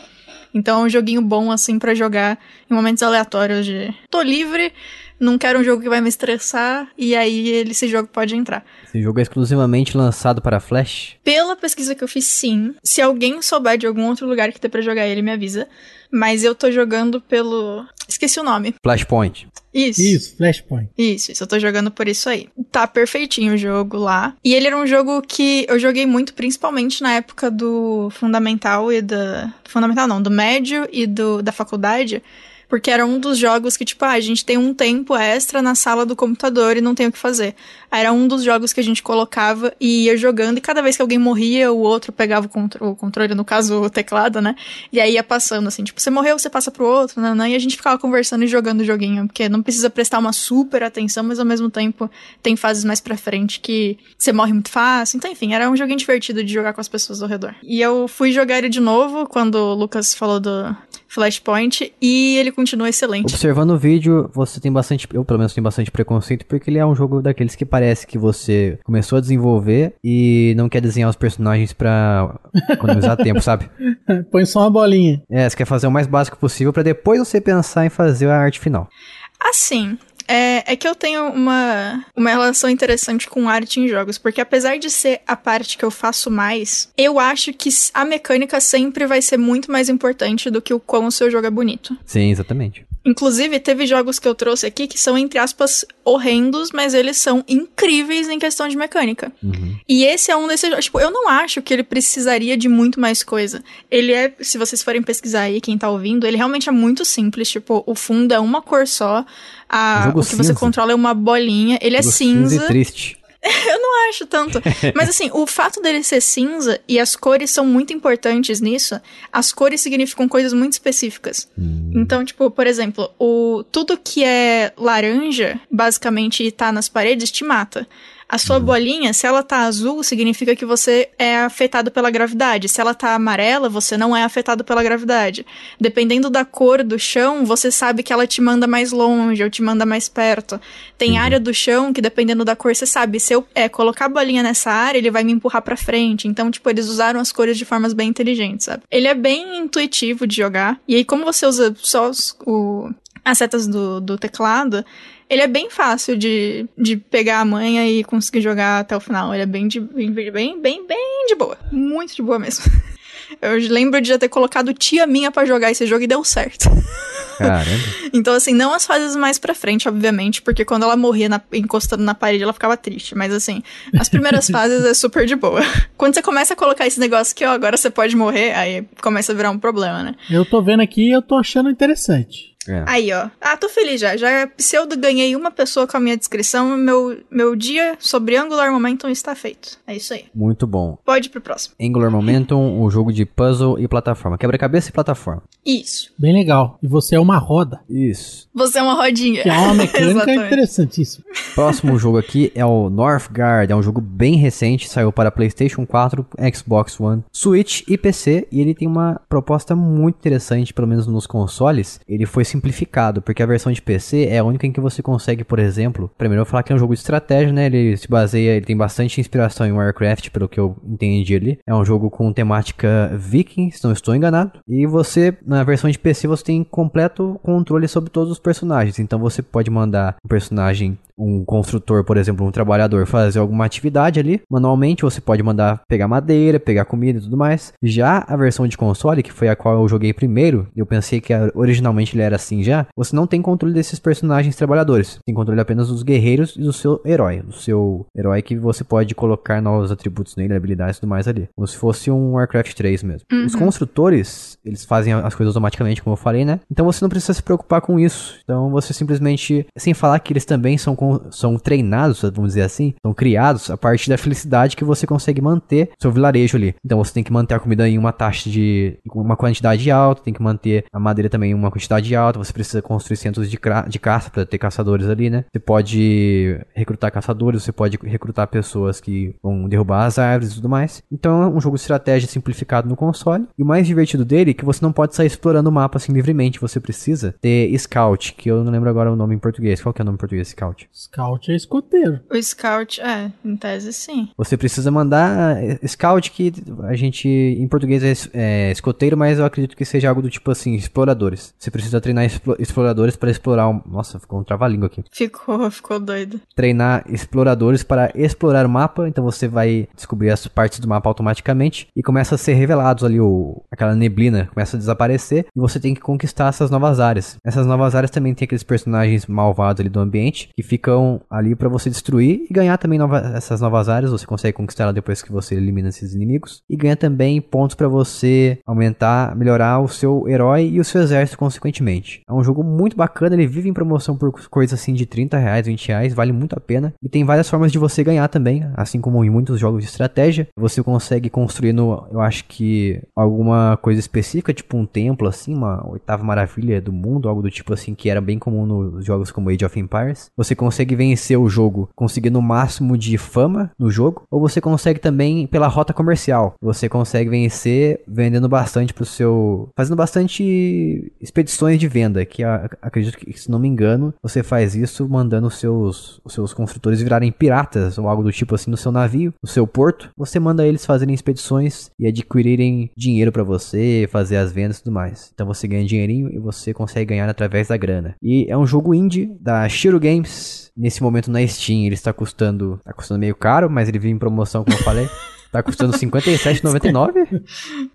Então é um joguinho bom, assim, pra jogar em momentos aleatórios de... Tô livre... Não quero um jogo que vai me estressar, e aí ele, esse jogo pode entrar. Esse jogo é exclusivamente lançado para Flash? Pela pesquisa que eu fiz, sim. Se alguém souber de algum outro lugar que tem pra jogar ele, me avisa. Mas eu tô jogando pelo... Esqueci o nome. Flashpoint. Isso. Isso, Flashpoint. Isso, isso. Eu tô jogando por isso aí. Tá perfeitinho o jogo lá. E ele era um jogo que eu joguei muito, principalmente na época do Fundamental e da... Fundamental não, do Médio e do... da faculdade... Porque era um dos jogos que, tipo, ah, a gente tem um tempo extra na sala do computador e não tem o que fazer. Era um dos jogos que a gente colocava e ia jogando, e cada vez que alguém morria, o outro pegava o, contro- o controle, no caso, o teclado, né? E aí ia passando, assim, tipo, você morreu, você passa pro outro, né, né? E a gente ficava conversando e jogando o joguinho, porque não precisa prestar uma super atenção, mas ao mesmo tempo tem fases mais pra frente que você morre muito fácil. Então, enfim, era um joguinho divertido de jogar com as pessoas ao redor. E eu fui jogar ele de novo, quando o Lucas falou do Flashpoint, e ele continua excelente. Observando o vídeo, você tem bastante... Eu, pelo menos, tenho bastante preconceito, porque ele é um jogo daqueles que parece que você começou a desenvolver e não quer desenhar os personagens pra economizar tempo, sabe? Põe só uma bolinha. É, você quer fazer o mais básico possível pra depois você pensar em fazer a arte final. Assim... É, é que eu tenho uma, uma relação interessante com arte em jogos, porque apesar de ser a parte que eu faço mais, eu acho que a mecânica sempre vai ser muito mais importante do que o quão o seu jogo é bonito. Sim, exatamente. Inclusive, teve jogos que eu trouxe aqui que são, entre aspas, horrendos, mas eles são incríveis em questão de mecânica. Uhum. E esse é um desses jogos, tipo, eu não acho que ele precisaria de muito mais coisa. Ele é, se vocês forem pesquisar aí, quem tá ouvindo, ele realmente é muito simples, tipo, o fundo é uma cor só, a, o, o que cinza. Você controla é uma bolinha, ele é cinza. Cinza e triste. Eu não acho tanto. Mas assim, o fato dele ser cinza, e as cores são muito importantes nisso, as cores significam coisas muito específicas. Hum. Então, tipo, por exemplo, o, tudo que é laranja, basicamente, e tá nas paredes, te mata. A sua bolinha, se ela tá azul, significa que você é afetado pela gravidade. Se ela tá amarela, você não é afetado pela gravidade. Dependendo da cor do chão, você sabe que ela te manda mais longe ou te manda mais perto. Tem área do chão que, dependendo da cor, você sabe. Se eu é, colocar a bolinha nessa área, ele vai me empurrar pra frente. Então, tipo, eles usaram as cores de formas bem inteligentes, sabe? Ele é bem intuitivo de jogar. E aí, como você usa só os, o, as setas do, do teclado... Ele é bem fácil de, de pegar a manha e conseguir jogar até o final. Ele é bem, de, bem, bem, bem, bem de boa. Muito de boa mesmo. Eu lembro de já ter colocado tia minha pra jogar esse jogo e deu certo. Caramba. Então, assim, não as fases mais pra frente, obviamente, porque quando ela morria na, encostando na parede, ela ficava triste. Mas, assim, as primeiras fases é super de boa. Quando você começa a colocar esse negócio que, ó, agora você pode morrer, aí começa a virar um problema, né? Eu tô vendo aqui e eu tô achando interessante. É. Aí, ó. Ah, tô feliz já. Já pseudo ganhei uma pessoa com a minha descrição. Meu, meu dia sobre Angular Momentum está feito. É isso aí. Muito bom. Pode ir pro próximo. Angular Momentum, o jogo de puzzle e plataforma. Quebra-cabeça e plataforma. Isso. Bem legal. E você é uma roda. Isso. Você é uma rodinha. Que é uma mecânica interessantíssima. Próximo jogo aqui é o Northgard. É um jogo bem recente. Saiu para PlayStation quatro, Xbox One, Switch e P C. E ele tem uma proposta muito interessante, pelo menos nos consoles. Ele foi simplificado, porque a versão de P C é a única em que você consegue, por exemplo... Primeiro eu vou falar que é um jogo de estratégia, né? Ele se baseia... Ele tem bastante inspiração em Warcraft, pelo que eu entendi ali. É um jogo com temática viking, se não estou enganado. E você, na versão de P C, você tem completo controle sobre todos os personagens. Então você pode mandar um personagem... um construtor, por exemplo, um trabalhador fazer alguma atividade ali, manualmente você pode mandar pegar madeira, pegar comida e tudo mais. Já a versão de console, que foi a qual eu joguei primeiro, eu pensei que originalmente ele era assim já, você não tem controle desses personagens trabalhadores, tem controle apenas dos guerreiros e do seu herói, do seu herói que você pode colocar novos atributos nele, habilidades e tudo mais ali, como se fosse um Warcraft três mesmo. Uhum. Os construtores, eles fazem as coisas automaticamente, como eu falei, né? Então você não precisa se preocupar com isso, então você simplesmente, sem falar que eles também são são treinados, vamos dizer assim, são criados a partir da felicidade que você consegue manter seu vilarejo ali. Então você tem que manter a comida em uma taxa de uma quantidade alta, tem que manter a madeira também em uma quantidade alta, você precisa construir centros de, cra- de caça para ter caçadores ali, né? Você pode recrutar caçadores, você pode recrutar pessoas que vão derrubar as árvores e tudo mais. Então é um jogo de estratégia simplificado no console. E o mais divertido dele é que você não pode sair explorando o mapa assim livremente, você precisa ter scout, que eu não lembro agora o nome em português. Qual que é o nome em português? Scout? Scout é escoteiro. O Scout, é, em tese sim. Você precisa mandar Scout, que a gente, em português é, é escoteiro, mas eu acredito que seja algo do tipo assim, exploradores. Você precisa treinar esplo- exploradores para explorar... Um... Nossa, ficou um trava-língua aqui. Ficou, ficou doido. Treinar exploradores para explorar o mapa, então você vai descobrir as partes do mapa automaticamente e começa a ser revelados ali, o... aquela neblina começa a desaparecer e você tem que conquistar essas novas áreas. Essas novas áreas também tem aqueles personagens malvados ali do ambiente, que ficam ali pra você destruir e ganhar também nova, essas novas áreas, você consegue conquistá-la depois que você elimina esses inimigos, e ganha também pontos pra você aumentar, melhorar o seu herói e o seu exército consequentemente. É um jogo muito bacana, ele vive em promoção por coisas assim de trinta reais, vinte reais, vale muito a pena, e tem várias formas de você ganhar também, assim como em muitos jogos de estratégia, você consegue construir no, eu acho que alguma coisa específica, tipo um templo assim, uma oitava maravilha do mundo, algo do tipo assim, que era bem comum nos jogos como Age of Empires, você consegue consegue vencer o jogo, conseguindo o máximo de fama no jogo, ou você consegue também pela rota comercial, você consegue vencer vendendo bastante pro seu, fazendo bastante expedições de venda, que a, acredito que, se não me engano, você faz isso mandando os seus, os seus construtores virarem piratas, ou algo do tipo assim, no seu navio, no seu porto, você manda eles fazerem expedições e adquirirem dinheiro pra você, fazer as vendas e tudo mais, então você ganha dinheirinho e você consegue ganhar através da grana, e é um jogo indie da Shiro Games. Nesse momento na Steam ele está custando, tá custando meio caro, mas ele vive em promoção, como eu falei. Tá custando cinquenta e sete reais e noventa e nove centavos.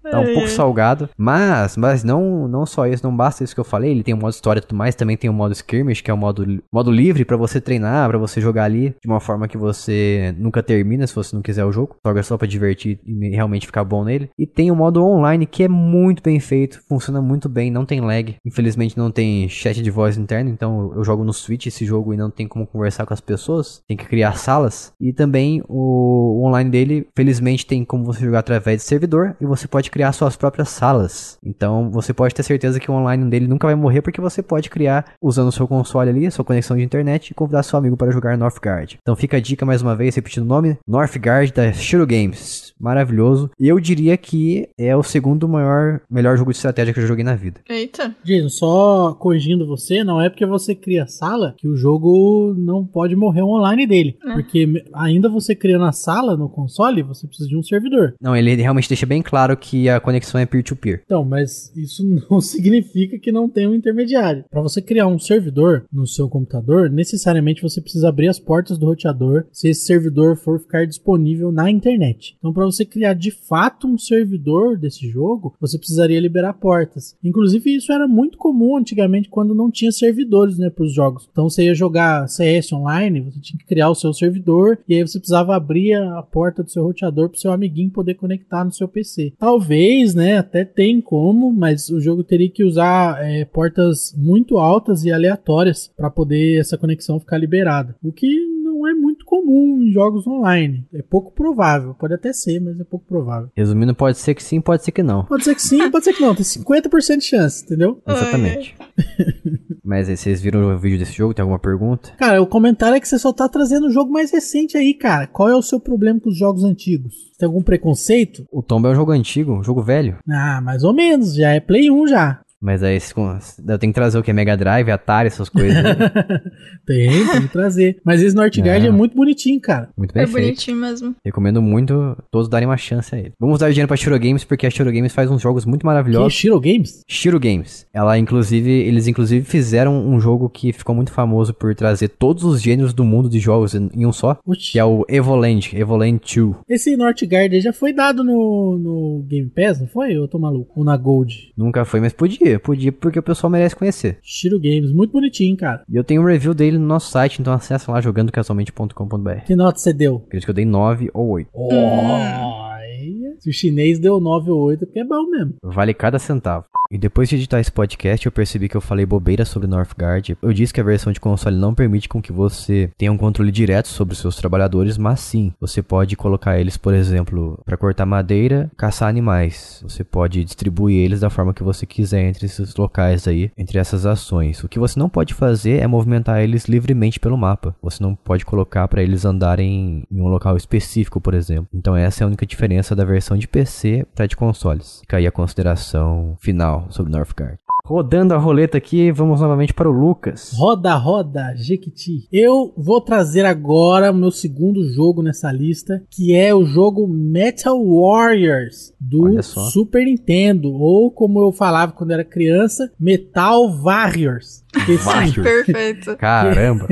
Tá um pouco salgado. Mas, mas não, não só isso, não basta isso que eu falei. Ele tem o modo história e tudo mais. Também tem o modo skirmish, que é o modo, modo livre pra você treinar, pra você jogar ali de uma forma que você nunca termina, se você não quiser o jogo. Joga só pra divertir e realmente ficar bom nele. E tem o modo online, que é muito bem feito. Funciona muito bem, não tem lag. Infelizmente não tem chat de voz interno, então eu jogo no Switch esse jogo e não tem como conversar com as pessoas. Tem que criar salas. E também o online dele, felizmente, tem como você jogar através de servidor e você pode criar suas próprias salas. Então você pode ter certeza que o online dele nunca vai morrer, porque você pode criar usando o seu console ali, sua conexão de internet, e convidar seu amigo para jogar Northgard. Então fica a dica mais uma vez, repetindo o nome, Northgard da Shiro Games. Maravilhoso. E eu diria que é o segundo maior, melhor jogo de estratégia que eu joguei na vida. Eita. Jason, só corrigindo você, não é porque você cria sala que o jogo não pode morrer o online dele. É. Porque ainda você criando a sala no console, você precisa de um servidor. Não, ele realmente deixa bem claro que a conexão é peer-to-peer. Então, mas isso não significa que não tem um intermediário. Para você criar um servidor no seu computador, necessariamente você precisa abrir as portas do roteador se esse servidor for ficar disponível na internet. Então, para você criar de fato um servidor desse jogo, você precisaria liberar portas. Inclusive, isso era muito comum antigamente quando não tinha servidores, né, para os jogos. Então, você ia jogar C S online, você tinha que criar o seu servidor e aí você precisava abrir a porta do seu roteador computador pro seu amiguinho poder conectar no seu P C. Talvez, né, até tem como, mas o jogo teria que usar é, portas muito altas e aleatórias para poder essa conexão ficar liberada, o que não é muito comum em jogos online. É pouco provável. Pode até ser, mas é pouco provável. Resumindo, pode ser que sim, pode ser que não. Pode ser que sim, pode ser que não. Tem cinquenta por cento de chance, entendeu? Exatamente. Mas aí, vocês viram o vídeo desse jogo? Tem alguma pergunta? Cara, o comentário é que você só tá trazendo um jogo mais recente aí, cara. Qual é o seu problema com os jogos antigos? Tem algum preconceito? O Tomba é um jogo antigo, um jogo velho. Ah, mais ou menos. Já é Play um já. Mas aí eu tenho que trazer o que? Mega Drive, Atari, essas coisas. tem, tem que trazer. Mas esse Northgard é. é muito bonitinho, cara. Muito bem é feito. É bonitinho mesmo. Recomendo muito todos darem uma chance a ele. Vamos dar dinheiro pra Shiro Games, porque a Shiro Games faz uns jogos muito maravilhosos. Que? Shiro Games? Shiro Games. Ela, inclusive, eles inclusive fizeram um jogo que ficou muito famoso por trazer todos os gêneros do mundo de jogos em um só. Uxi. Que é o Evoland, Evoland dois. Esse Northgard já foi dado no, no Game Pass, não foi? Eu tô maluco. Ou na Gold? Nunca foi, mas podia. Podia, porque o pessoal merece conhecer. Shiro Games, muito bonitinho, cara. E eu tenho um review dele no nosso site, então acessa lá jogando casualmente ponto com ponto b r. Que nota você deu? Acredito que eu dei nove ou oito. Oh, se o chinês deu nove ou oito, porque é bom mesmo. Vale cada centavo. E depois de editar esse podcast, eu percebi que eu falei bobeira sobre Northgard. Eu disse que a versão de console não permite com que você tenha um controle direto sobre os seus trabalhadores, mas sim, você pode colocar eles, por exemplo, para cortar madeira, caçar animais. Você pode distribuir eles da forma que você quiser entre esses locais aí, entre essas ações. O que você não pode fazer é movimentar eles livremente pelo mapa. Você não pode colocar para eles andarem em um local específico, por exemplo. Então essa é a única diferença da versão de P C para de consoles. Fica aí a consideração final sobre Northgard. Rodando a roleta aqui, vamos novamente para o Lucas. Roda, roda, Jequiti. Eu vou trazer agora o meu segundo jogo nessa lista, que é o jogo Metal Warriors do Super Nintendo, ou como eu falava quando era criança, Metal Warriors. Esse... Perfeito. Caramba.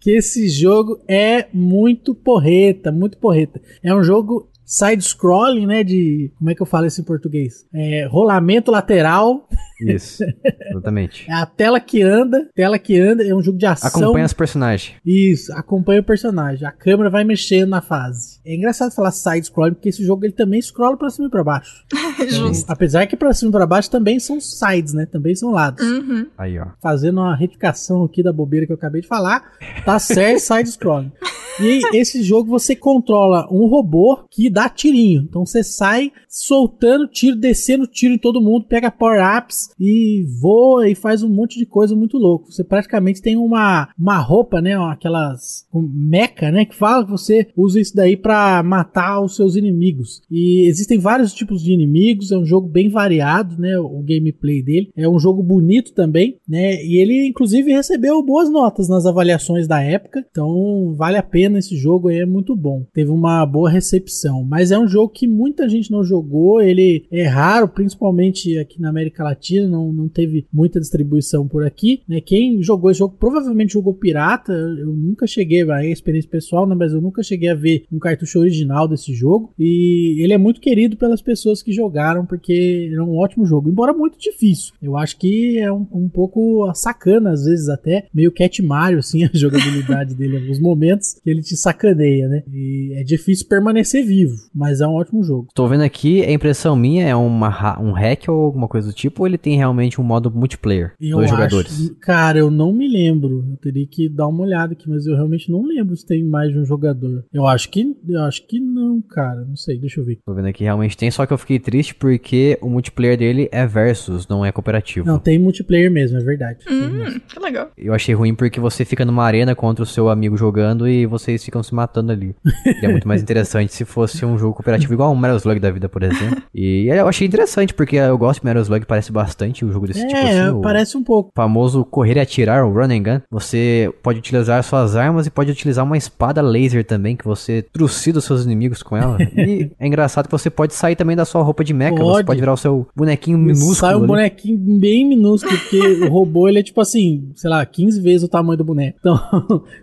Que esse jogo é muito porreta, muito porreta. É um jogo side-scrolling, né, de... Como é que eu falo isso em português? É, rolamento lateral. Isso, exatamente. É a tela que anda, tela que anda, é um jogo de ação. Acompanha os personagens. Isso, acompanha o personagem. A câmera vai mexendo na fase. É engraçado falar side-scrolling, porque esse jogo ele também scrolla pra cima e pra baixo. Justo. Apesar que pra cima e pra baixo também são sides, né, também são lados. Uhum. Aí, ó. Fazendo uma retificação aqui da bobeira que eu acabei de falar, tá certo side-scrolling. E esse jogo você controla um robô que dá tirinho. Então você sai soltando tiro, descendo tiro em todo mundo, pega power-ups e voa e faz um monte de coisa muito louco. Você praticamente tem uma, uma roupa, né? Aquelas um meca, né? Que fala que você usa isso daí pra matar os seus inimigos. E existem vários tipos de inimigos. É um jogo bem variado, né? O gameplay dele. É um jogo bonito também, né? E ele, inclusive, recebeu boas notas nas avaliações da época. Então vale a pena. Nesse jogo aí é muito bom, teve uma boa recepção, mas é um jogo que muita gente não jogou, ele é raro, principalmente aqui na América Latina, não, não teve muita distribuição por aqui, né? Quem jogou esse jogo provavelmente jogou pirata, eu nunca cheguei, a experiência pessoal, né? Mas eu nunca cheguei a ver um cartucho original desse jogo, e ele é muito querido pelas pessoas que jogaram, porque é um ótimo jogo, embora muito difícil. Eu acho que é um, um pouco sacana, às vezes até, meio Cat Mario assim, a jogabilidade dele em alguns momentos, que ele te sacaneia, né? E é difícil permanecer vivo, mas é um ótimo jogo. Tô vendo aqui, a impressão minha é uma, um hack ou alguma coisa do tipo, ou ele tem realmente um modo multiplayer? Eu dois acho, jogadores? Cara, eu não me lembro. Eu teria que dar uma olhada aqui, mas eu realmente não lembro se tem mais de um jogador. Eu acho que, eu acho que não, cara. Não sei, deixa eu ver. Tô vendo aqui, realmente tem, só que eu fiquei triste porque o multiplayer dele é versus, não é cooperativo. Não, tem multiplayer mesmo, é verdade. Hum, que legal. Eu achei ruim porque você fica numa arena contra o seu amigo jogando e você vocês ficam se matando ali. E é muito mais interessante se fosse um jogo cooperativo igual o Metal Slug da vida, por exemplo. E eu achei interessante, porque eu gosto de Metal Slug, parece bastante um jogo desse é, tipo assim. É, parece um pouco. O famoso correr e atirar, o run and gun. Você pode utilizar suas armas e pode utilizar uma espada laser também, que você trucida os seus inimigos com ela. E é engraçado que você pode sair também da sua roupa de mecha, pode. Você pode virar o seu bonequinho minúsculo. Sai um ali. Bonequinho bem minúsculo, porque o robô, ele é tipo assim, sei lá, quinze vezes o tamanho do boneco. Então,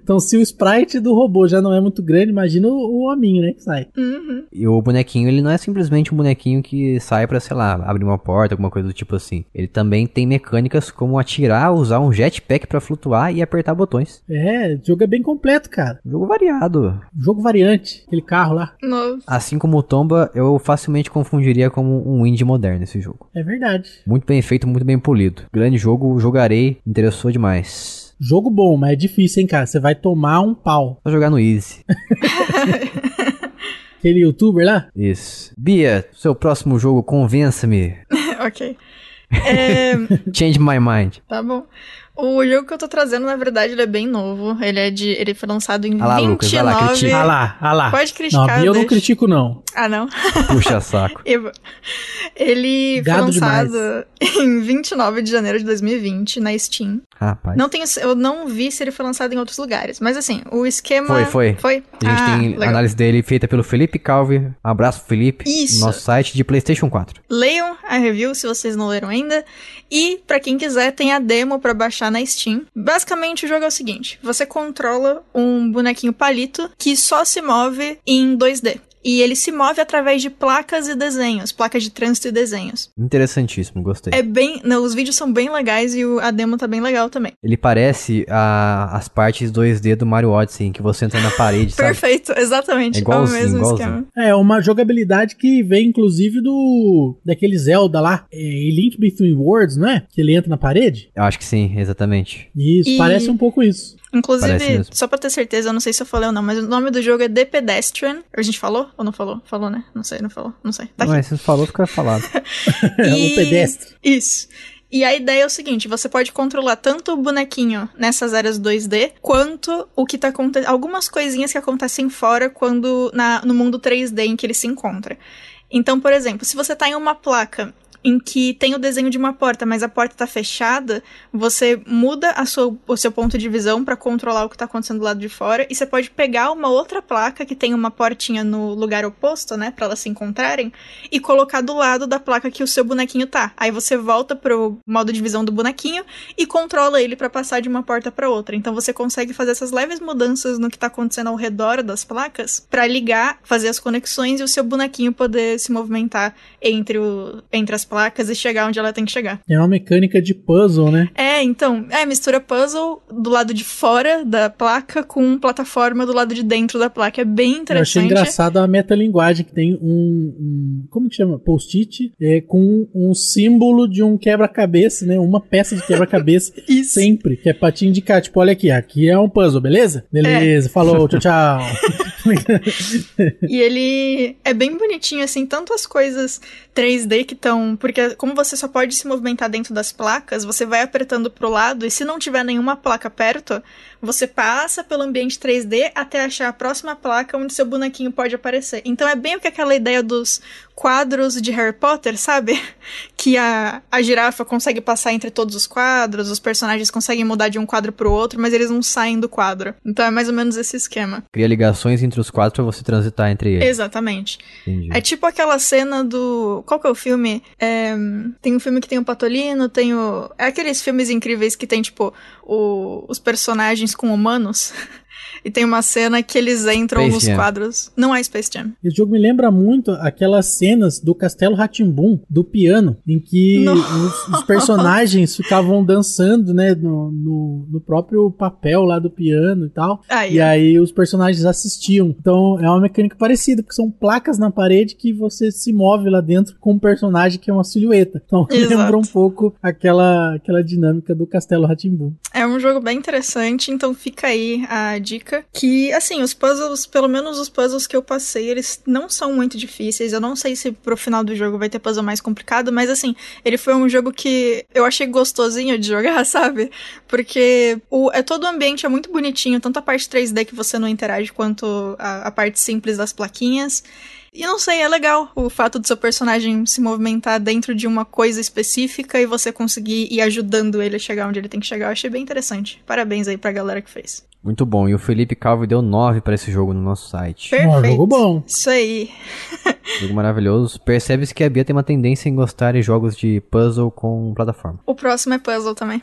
então se o sprite do robô robô já não é muito grande, imagina o, o hominho, né, que sai. Uhum. E o bonequinho, ele não é simplesmente um bonequinho que sai pra, sei lá, abrir uma porta, alguma coisa do tipo assim. Ele também tem mecânicas como atirar, usar um jetpack pra flutuar e apertar botões. É, o jogo é bem completo, cara. Jogo variado. Jogo variante, aquele carro lá. Nossa. Assim como o Tomba, eu facilmente confundiria como um indie moderno esse jogo. É verdade. Muito bem feito, muito bem polido. Grande jogo, jogarei, interessou demais. Jogo bom, mas é difícil, hein, cara? Você vai tomar um pau. Vou jogar no Easy. Aquele youtuber lá? Isso. Bia, seu próximo jogo, convença-me. Ok. É... Change my mind. Tá bom. O jogo que eu tô trazendo, na verdade, ele é bem novo. Ele é de, ele foi lançado em lá, vinte e nove... Lucas, vai lá, critica. Ah lá, ah lá. Pode criticar. Não, eu deixa. não critico, não. Ah, não? Puxa saco. Ele Gado foi lançado demais. Em vinte e nove de janeiro de dois mil e vinte, na Steam. Rapaz. Não tenho, eu não vi se ele foi lançado em outros lugares. Mas assim, o esquema... Foi, foi. Foi? A gente ah, tem legal. Análise dele feita pelo Felipe Calvi. Um abraço, Felipe. Isso. No nosso site de PlayStation quatro. Leiam a review, se vocês não leram ainda. E, pra quem quiser, tem a demo pra baixar na Steam. Basicamente, o jogo é o seguinte. Você controla um bonequinho palito que só se move em dois D. E ele se move através de placas e desenhos. Placas de trânsito e desenhos. Interessantíssimo, gostei. É bem... Não, os vídeos são bem legais e o, a demo tá bem legal também. Ele parece a, as partes dois D do Mario Odyssey, em que você entra na parede, sabe? Perfeito, exatamente. É, igualzinho, é o mesmo igualzinho. Esquema. É, uma jogabilidade que vem, inclusive, do... Daquele Zelda lá, é, Link Between Worlds, não é? Que ele entra na parede? Eu acho que sim, exatamente. Isso, e... parece um pouco isso. Inclusive, só pra ter certeza, eu não sei se eu falei ou não, mas o nome do jogo é The Pedestrian. A gente falou ou não falou? Falou, né? Não sei, não falou. Não sei. Tá aqui. Mas se falou, fica falado. E... O pedestre. Isso. E a ideia é o seguinte, você pode controlar tanto o bonequinho nessas áreas dois D, quanto o que tá acontecendo, algumas coisinhas que acontecem fora quando na... no mundo três D em que ele se encontra. Então, por exemplo, se você tá em uma placa em que tem o desenho de uma porta, mas a porta tá fechada, você muda a sua, o seu ponto de visão pra controlar o que tá acontecendo do lado de fora, e você pode pegar uma outra placa que tem uma portinha no lugar oposto, né, pra elas se encontrarem, e colocar do lado da placa que o seu bonequinho tá. Aí você volta pro modo de visão do bonequinho e controla ele pra passar de uma porta pra outra. Então você consegue fazer essas leves mudanças no que tá acontecendo ao redor das placas pra ligar, fazer as conexões e o seu bonequinho poder se movimentar entre, o, entre as placas e chegar onde ela tem que chegar. É uma mecânica de puzzle, né? É, então, é, mistura puzzle do lado de fora da placa com plataforma do lado de dentro da placa. É bem interessante. Eu achei engraçado a metalinguagem, que tem um, um como que chama? Post-it, é, com um símbolo de um quebra-cabeça, né? Uma peça de quebra-cabeça sempre, que é pra te indicar, tipo, olha aqui, aqui é um puzzle, beleza? Beleza, é. Falou, tchau, tchau. E ele é bem bonitinho, assim, tanto as coisas três D que estão... Porque como você só pode se movimentar dentro das placas, você vai apertando pro lado, e se não tiver nenhuma placa perto, você passa pelo ambiente três D até achar a próxima placa onde seu bonequinho pode aparecer. Então é bem o que aquela ideia dos quadros de Harry Potter, sabe? Que a, a girafa consegue passar entre todos os quadros, os personagens conseguem mudar de um quadro pro outro, mas eles não saem do quadro. Então é mais ou menos esse esquema. Cria ligações entre os quadros pra você transitar entre eles. Exatamente. Entendi. É tipo aquela cena do... Qual que é o filme? É... Tem um filme que tem o Patolino, tem o... É aqueles filmes incríveis que tem, tipo, o... os personagens com humanos. E tem uma cena que eles entram Space nos Jam. Quadros. Não é Space Jam. Esse jogo me lembra muito aquelas cenas do Castelo Rá-Tim-Bum, do piano, em que os, os personagens ficavam dançando, né, no, no, no próprio papel lá do piano e tal. Ah, e é. Aí os personagens assistiam. Então é uma mecânica parecida, porque são placas na parede que você se move lá dentro com um personagem que é uma silhueta. Então Exato. Lembra um pouco aquela, aquela dinâmica do Castelo Rá-Tim-Bum. É um jogo bem interessante, então fica aí a dica. Que, assim, os puzzles, pelo menos os puzzles que eu passei, eles não são muito difíceis. Eu não sei se pro final do jogo vai ter puzzle mais complicado, mas, assim, ele foi um jogo que eu achei gostosinho de jogar, sabe? Porque o, é, todo o ambiente é muito bonitinho, tanto a parte três D que você não interage, quanto a, a parte simples das plaquinhas. E não sei, é legal o fato do seu personagem se movimentar dentro de uma coisa específica e você conseguir ir ajudando ele a chegar onde ele tem que chegar. Eu achei bem interessante. Parabéns aí pra galera que fez. Muito bom. E o Felipe Calvo deu nove pra esse jogo no nosso site. Perfeito. Um jogo bom. Isso aí. Jogo maravilhoso. Percebe-se que a Bia tem uma tendência em gostar de jogos de puzzle com plataforma. O próximo é puzzle também.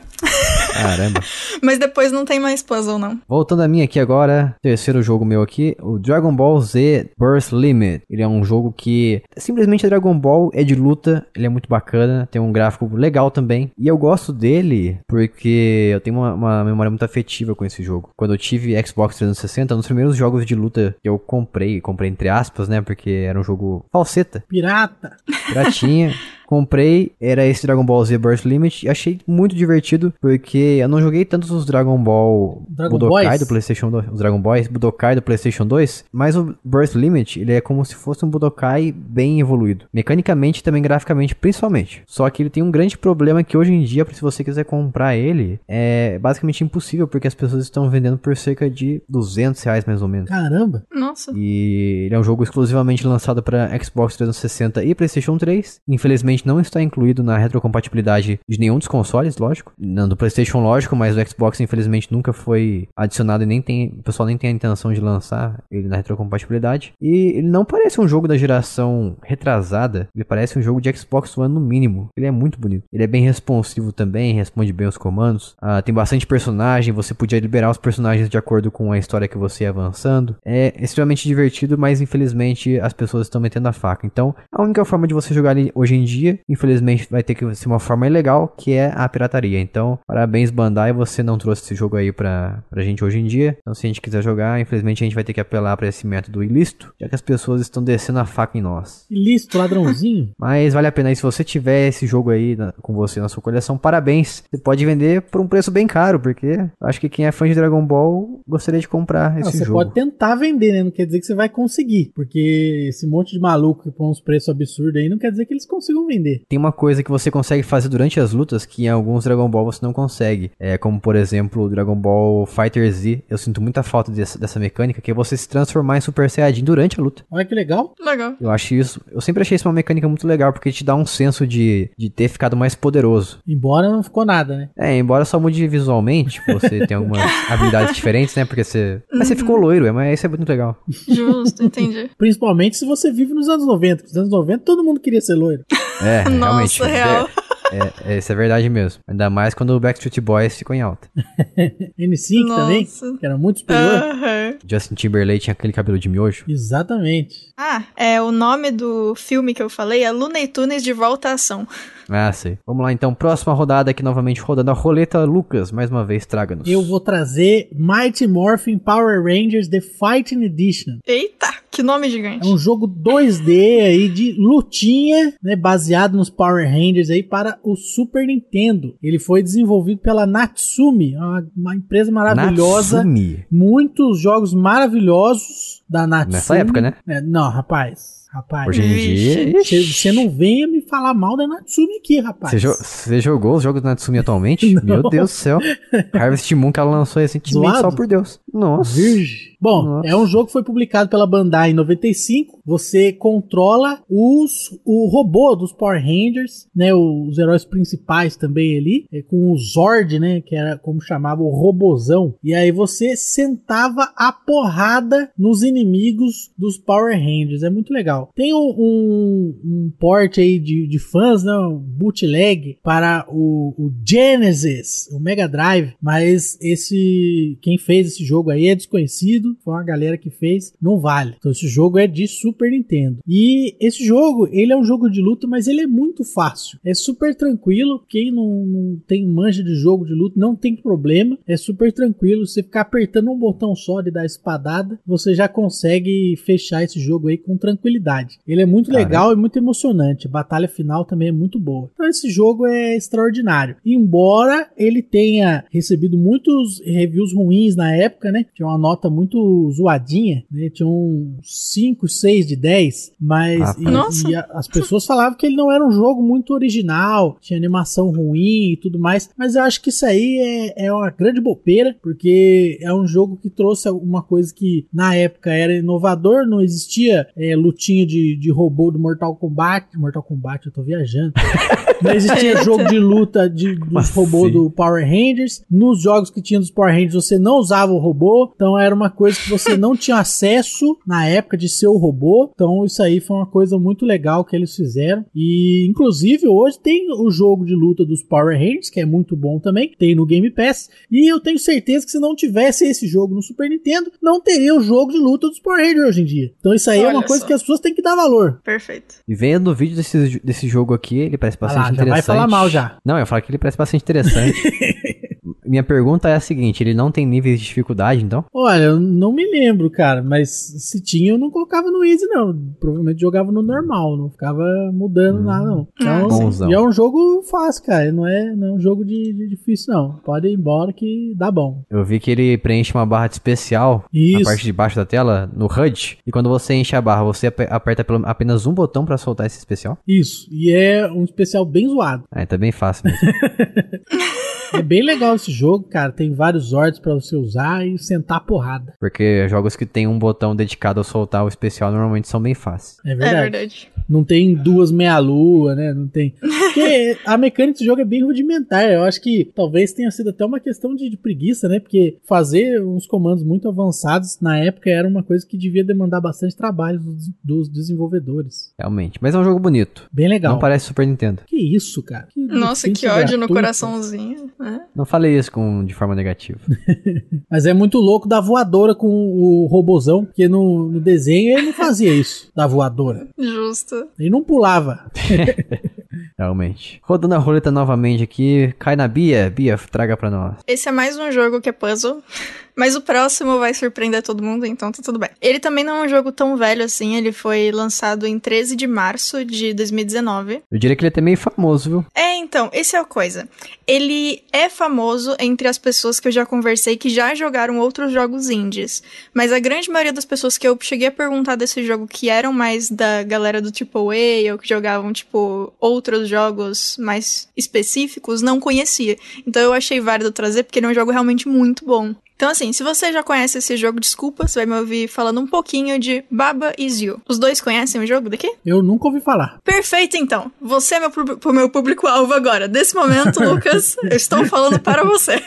Caramba. Mas depois não tem mais puzzle, não. Voltando a mim aqui agora, terceiro jogo meu aqui, o Dragon Ball Z Burst Limit. Ele é um jogo que simplesmente é Dragon Ball, é de luta, ele é muito bacana, tem um gráfico legal também. E eu gosto dele porque eu tenho uma, uma memória muito afetiva com esse jogo. Quando eu tive Xbox trezentos e sessenta, um dos primeiros jogos de luta que eu comprei, comprei entre aspas, né, porque era um jogo falseta. Pirata. Piratinha. Comprei, era esse Dragon Ball Z Burst Limit, e achei muito divertido, porque eu não joguei tantos os Dragon Ball Dragon Budokai Boys? do PlayStation dois, os Dragon Boys Budokai do PlayStation dois, mas o Burst Limit, ele é como se fosse um Budokai bem evoluído, mecanicamente e também graficamente, principalmente. Só que ele tem um grande problema que hoje em dia, se você quiser comprar ele, é basicamente impossível, porque as pessoas estão vendendo por cerca de duzentos reais, mais ou menos. Caramba! Nossa! E ele é um jogo exclusivamente lançado para Xbox trezentos e sessenta e PlayStation três, infelizmente não está incluído na retrocompatibilidade de nenhum dos consoles, lógico. Não, do PlayStation, lógico, mas o Xbox, infelizmente, nunca foi adicionado e nem tem, o pessoal nem tem a intenção de lançar ele na retrocompatibilidade. E ele não parece um jogo da geração retrasada, ele parece um jogo de Xbox One no mínimo. Ele é muito bonito. Ele é bem responsivo também, responde bem os comandos. Ah, tem bastante personagem, você podia liberar os personagens de acordo com a história que você ia avançando. É extremamente divertido, mas infelizmente as pessoas estão metendo a faca. Então, a única forma de você jogar ele hoje em dia, infelizmente, vai ter que ser uma forma ilegal, que é a pirataria. Então, parabéns, Bandai, você não trouxe esse jogo aí pra, pra gente hoje em dia. Então, se a gente quiser jogar, infelizmente a gente vai ter que apelar pra esse método ilícito, já que as pessoas estão descendo a faca em nós. Ilícito, ladrãozinho. Mas vale a pena. E se você tiver esse jogo aí na, com você na sua coleção, parabéns. Você pode vender por um preço bem caro, porque acho que quem é fã de Dragon Ball gostaria de comprar não, esse você jogo. Você pode tentar vender, né? Não quer dizer que você vai conseguir, porque esse monte de maluco que põe uns preços absurdos aí, não quer dizer que eles consigam vender. Tem uma coisa que você consegue fazer durante as lutas que em alguns Dragon Ball você não consegue. É como, por exemplo, o Dragon Ball FighterZ. Eu sinto muita falta dessa, dessa mecânica, que é você se transformar em Super Saiyajin durante a luta. Olha que legal. Legal. Eu acho isso. Eu sempre achei isso uma mecânica muito legal, porque te dá um senso de, de ter ficado mais poderoso. Embora não ficou nada, né? É, embora só mude visualmente. Você tem algumas habilidades diferentes, né? Porque você... Mas você ficou loiro, é, mas isso é muito legal. Justo, entendi. Principalmente se você vive nos anos noventa. Nos anos noventa todo mundo queria ser loiro. É, nossa, realmente. Real. É, é, isso é verdade mesmo. Ainda mais quando o Backstreet Boys ficou em alta. M cinco Nossa. Também, que era muito superior. Uh-huh. Justin Timberlake tinha aquele cabelo de miojo. Exatamente. Ah, é o nome do filme que eu falei é Looney Tunes de Volta à Ação. Ah, sei. Vamos lá então, próxima rodada aqui novamente rodando a roleta. Lucas, mais uma vez, traga-nos. Eu vou trazer Mighty Morphin Power Rangers The Fighting Edition. Eita, que nome gigante. É um jogo dois D aí de lutinha, né, baseado nos Power Rangers aí para o Super Nintendo. Ele foi desenvolvido pela Natsume, uma, uma empresa maravilhosa. Natsume. Muitos jogos maravilhosos da Natsume. Nessa época, né? É, não, rapaz. Rapaz, hoje em dia... Você não venha me falar mal da Natsume aqui, rapaz. Você jo- jogou os jogos da Natsume atualmente? Meu Deus do céu. Harvest Moon que ela lançou recentemente, só por Deus. Nossa. Virgem. Bom, Nossa. É um jogo que foi publicado pela Bandai em noventa e cinco. Você controla os, o robô dos Power Rangers, né? Os heróis principais também ali, com o Zord, né? Que era como chamava o robozão. E aí você sentava a porrada nos inimigos dos Power Rangers. É muito legal. Tem um, um, um port aí de, de fãs, né? Um bootleg para o, o Genesis, o Mega Drive, mas esse quem fez esse jogo aí é desconhecido, foi uma galera que fez, não vale. Então esse jogo é de Super Nintendo. E esse jogo, ele é um jogo de luta, mas ele é muito fácil. É super tranquilo, quem não, não tem mancha de jogo de luta, não tem problema, é super tranquilo, você ficar apertando um botão só de dar espadada, você já consegue fechar esse jogo aí com tranquilidade. Ele é muito Cara. legal e muito emocionante. A batalha final também é muito boa. Então esse jogo é extraordinário. Embora ele tenha recebido muitos reviews ruins na época, né? Tinha uma nota muito zoadinha, né? Tinha um cinco, seis de dez. Mas ah, e, e a, as pessoas falavam que ele não era um jogo muito original. Tinha animação ruim e tudo mais. Mas eu acho que isso aí é, é uma grande bobeira, porque é um jogo que trouxe uma coisa que na época era inovador. Não existia é, lutinha joguinho de, de robô do Mortal Kombat. Mortal Kombat, eu tô viajando. Mas existia jogo de luta de, dos robôs do Power Rangers. Nos jogos que tinha dos Power Rangers, você não usava o robô. Então era uma coisa que você não tinha acesso na época de ser o robô. Então isso aí foi uma coisa muito legal que eles fizeram. E inclusive hoje tem o jogo de luta dos Power Rangers, que é muito bom também. Tem no Game Pass. E eu tenho certeza que se não tivesse esse jogo no Super Nintendo, não teria o jogo de luta dos Power Rangers hoje em dia. Então isso aí Olha é uma coisa só. que as pessoas têm que dar valor. Perfeito. E vendo o vídeo desse, desse jogo aqui, ele parece bastante ah lá, interessante. Já vai falar mal já. Não, eu falo que ele parece bastante interessante. Minha pergunta é a seguinte, ele não tem níveis de dificuldade, então? Olha, eu não me lembro, cara, mas se tinha eu não colocava no easy, não. Provavelmente jogava no normal, não ficava mudando hum, nada, não. Então, e é um jogo fácil, cara, não é, não é um jogo de, de difícil, não. Pode ir embora que dá bom. Eu vi que ele preenche uma barra de especial Isso. na parte de baixo da tela, no H U D, e quando você enche a barra, você aperta apenas um botão pra soltar esse especial? Isso, e é um especial bem zoado. É, tá bem fácil mesmo. É bem legal esse jogo, cara. Tem vários ordens pra você usar e sentar a porrada. Porque jogos que tem um botão dedicado a soltar o especial normalmente são bem fáceis. É verdade. É verdade. Não tem duas meia-lua, né? Não tem. Porque a mecânica desse jogo é bem rudimentar. Eu acho que talvez tenha sido até uma questão de, de preguiça, né? Porque fazer uns comandos muito avançados na época era uma coisa que devia demandar bastante trabalho dos, dos desenvolvedores. Realmente. Mas é um jogo bonito. Bem legal. Não parece Super Nintendo. Que isso, cara. Que Nossa, que ódio gratuito. No coraçãozinho. É. Não falei isso com, de forma negativa. Mas é muito louco da voadora com o robozão, porque no, no desenho ele não fazia isso, da voadora. Justo. Ele não pulava. Realmente. Rodando a roleta novamente aqui, cai na Bia. Bia, traga pra nós. Esse é mais um jogo que é puzzle. Mas o próximo vai surpreender todo mundo, então tá tudo bem. Ele também não é um jogo tão velho assim, ele foi lançado em treze de março de dois mil e dezenove. Eu diria que ele é até meio famoso, viu? É, então, esse é a coisa. Ele é famoso entre as pessoas que eu já conversei que já jogaram outros jogos indies. Mas a grande maioria das pessoas que eu cheguei a perguntar desse jogo que eram mais da galera do A A A ou que jogavam, tipo, outros jogos mais específicos, não conhecia. Então eu achei válido trazer porque ele é um jogo realmente muito bom. Então assim, se você já conhece esse jogo, desculpa, você vai me ouvir falando um pouquinho de Baba Is You. Os dois conhecem o jogo daqui? Eu nunca ouvi falar. Perfeito, então. Você é meu, meu público-alvo agora. Desse momento, Lucas, eu estou falando para você.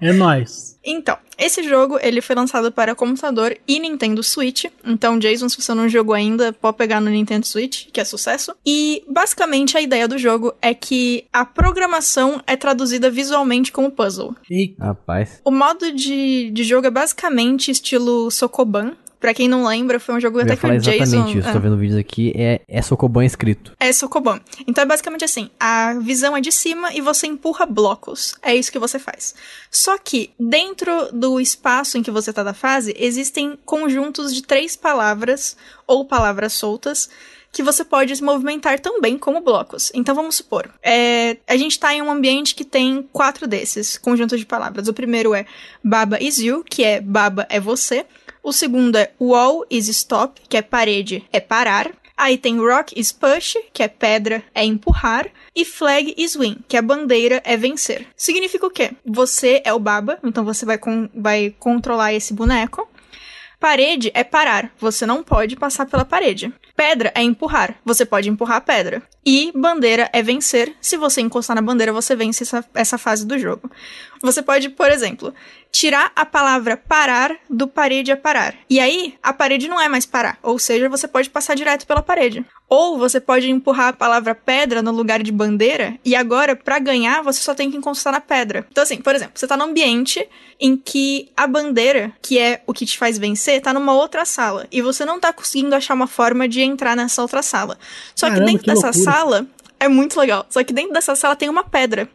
É nóis. Então, esse jogo, ele foi lançado para computador e Nintendo Switch. Então, Jason, se você não jogou ainda, pode pegar no Nintendo Switch, que é sucesso. E, basicamente, a ideia do jogo é que a programação é traduzida visualmente como puzzle. Eita, rapaz. O modo de, de jogo é basicamente estilo Sokoban. Pra quem não lembra, foi um jogo eu até que o Jason... exatamente isso, ah. Tô vendo vídeos aqui, é, é Sokoban escrito. É Sokoban. Então é basicamente assim, a visão é de cima e você empurra blocos, é isso que você faz. Só que, dentro do espaço em que você tá da fase, existem conjuntos de três palavras, ou palavras soltas, que você pode se movimentar também como blocos. Então vamos supor, é, a gente tá em um ambiente que tem quatro desses conjuntos de palavras. O primeiro é Baba Is You, que é Baba é você. O segundo é Wall is Stop, que é parede, é parar. Aí tem Rock is Push, que é pedra, é empurrar. E Flag is Win, que é bandeira, é vencer. Significa o quê? Você é o Baba, então você vai, con- vai controlar esse boneco. Parede é parar, você não pode passar pela parede. Pedra é empurrar, você pode empurrar a pedra. E bandeira é vencer, se você encostar na bandeira você vence essa, essa fase do jogo. Você pode, por exemplo, tirar a palavra parar do parede é parar. E aí, a parede não é mais parar, ou seja, você pode passar direto pela parede. Ou você pode empurrar a palavra pedra no lugar de bandeira, e agora, pra ganhar, você só tem que encostar na pedra. Então assim, por exemplo, você tá num ambiente em que a bandeira, que é o que te faz vencer, tá numa outra sala, e você não tá conseguindo achar uma forma de entrar nessa outra sala. Só Caramba, que dentro que dessa loucura. sala, é muito legal, só que dentro dessa sala tem uma pedra.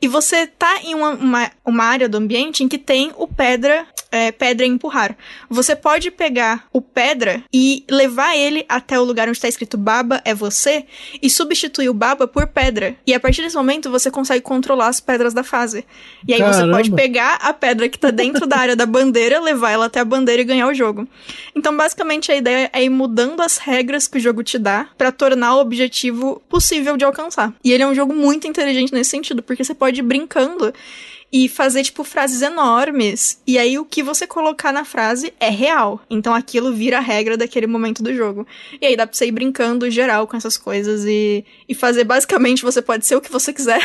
E você tá em uma, uma, uma área do ambiente em que tem o pedra, é, pedra empurrar. Você pode pegar o pedra e levar ele até o lugar onde tá escrito Baba é você e substituir o Baba por pedra. E a partir desse momento você consegue controlar as pedras da fase. E aí Caramba. Você pode pegar a pedra que tá dentro da área da bandeira, levar ela até a bandeira e ganhar o jogo. Então basicamente a ideia é ir mudando as regras que o jogo te dá pra tornar o objetivo possível de alcançar. E ele é um jogo muito inteligente nesse sentido, porque você pode ir brincando e fazer, tipo, frases enormes. E aí o que você colocar na frase é real. Então aquilo vira a regra daquele momento do jogo. E aí dá pra você ir brincando geral com essas coisas e, e fazer, basicamente, você pode ser o que você quiser.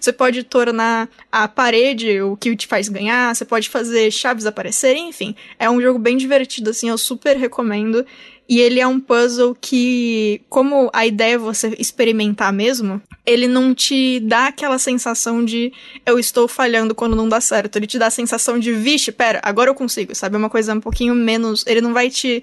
Você pode tornar a parede o que te faz ganhar, você pode fazer chaves aparecerem, enfim. É um jogo bem divertido, assim, eu super recomendo. E ele é um puzzle que, como a ideia é você experimentar mesmo, ele não te dá aquela sensação de eu estou falhando quando não dá certo. Ele te dá a sensação de, vixe, pera, agora eu consigo, sabe? É uma coisa um pouquinho menos... Ele não vai te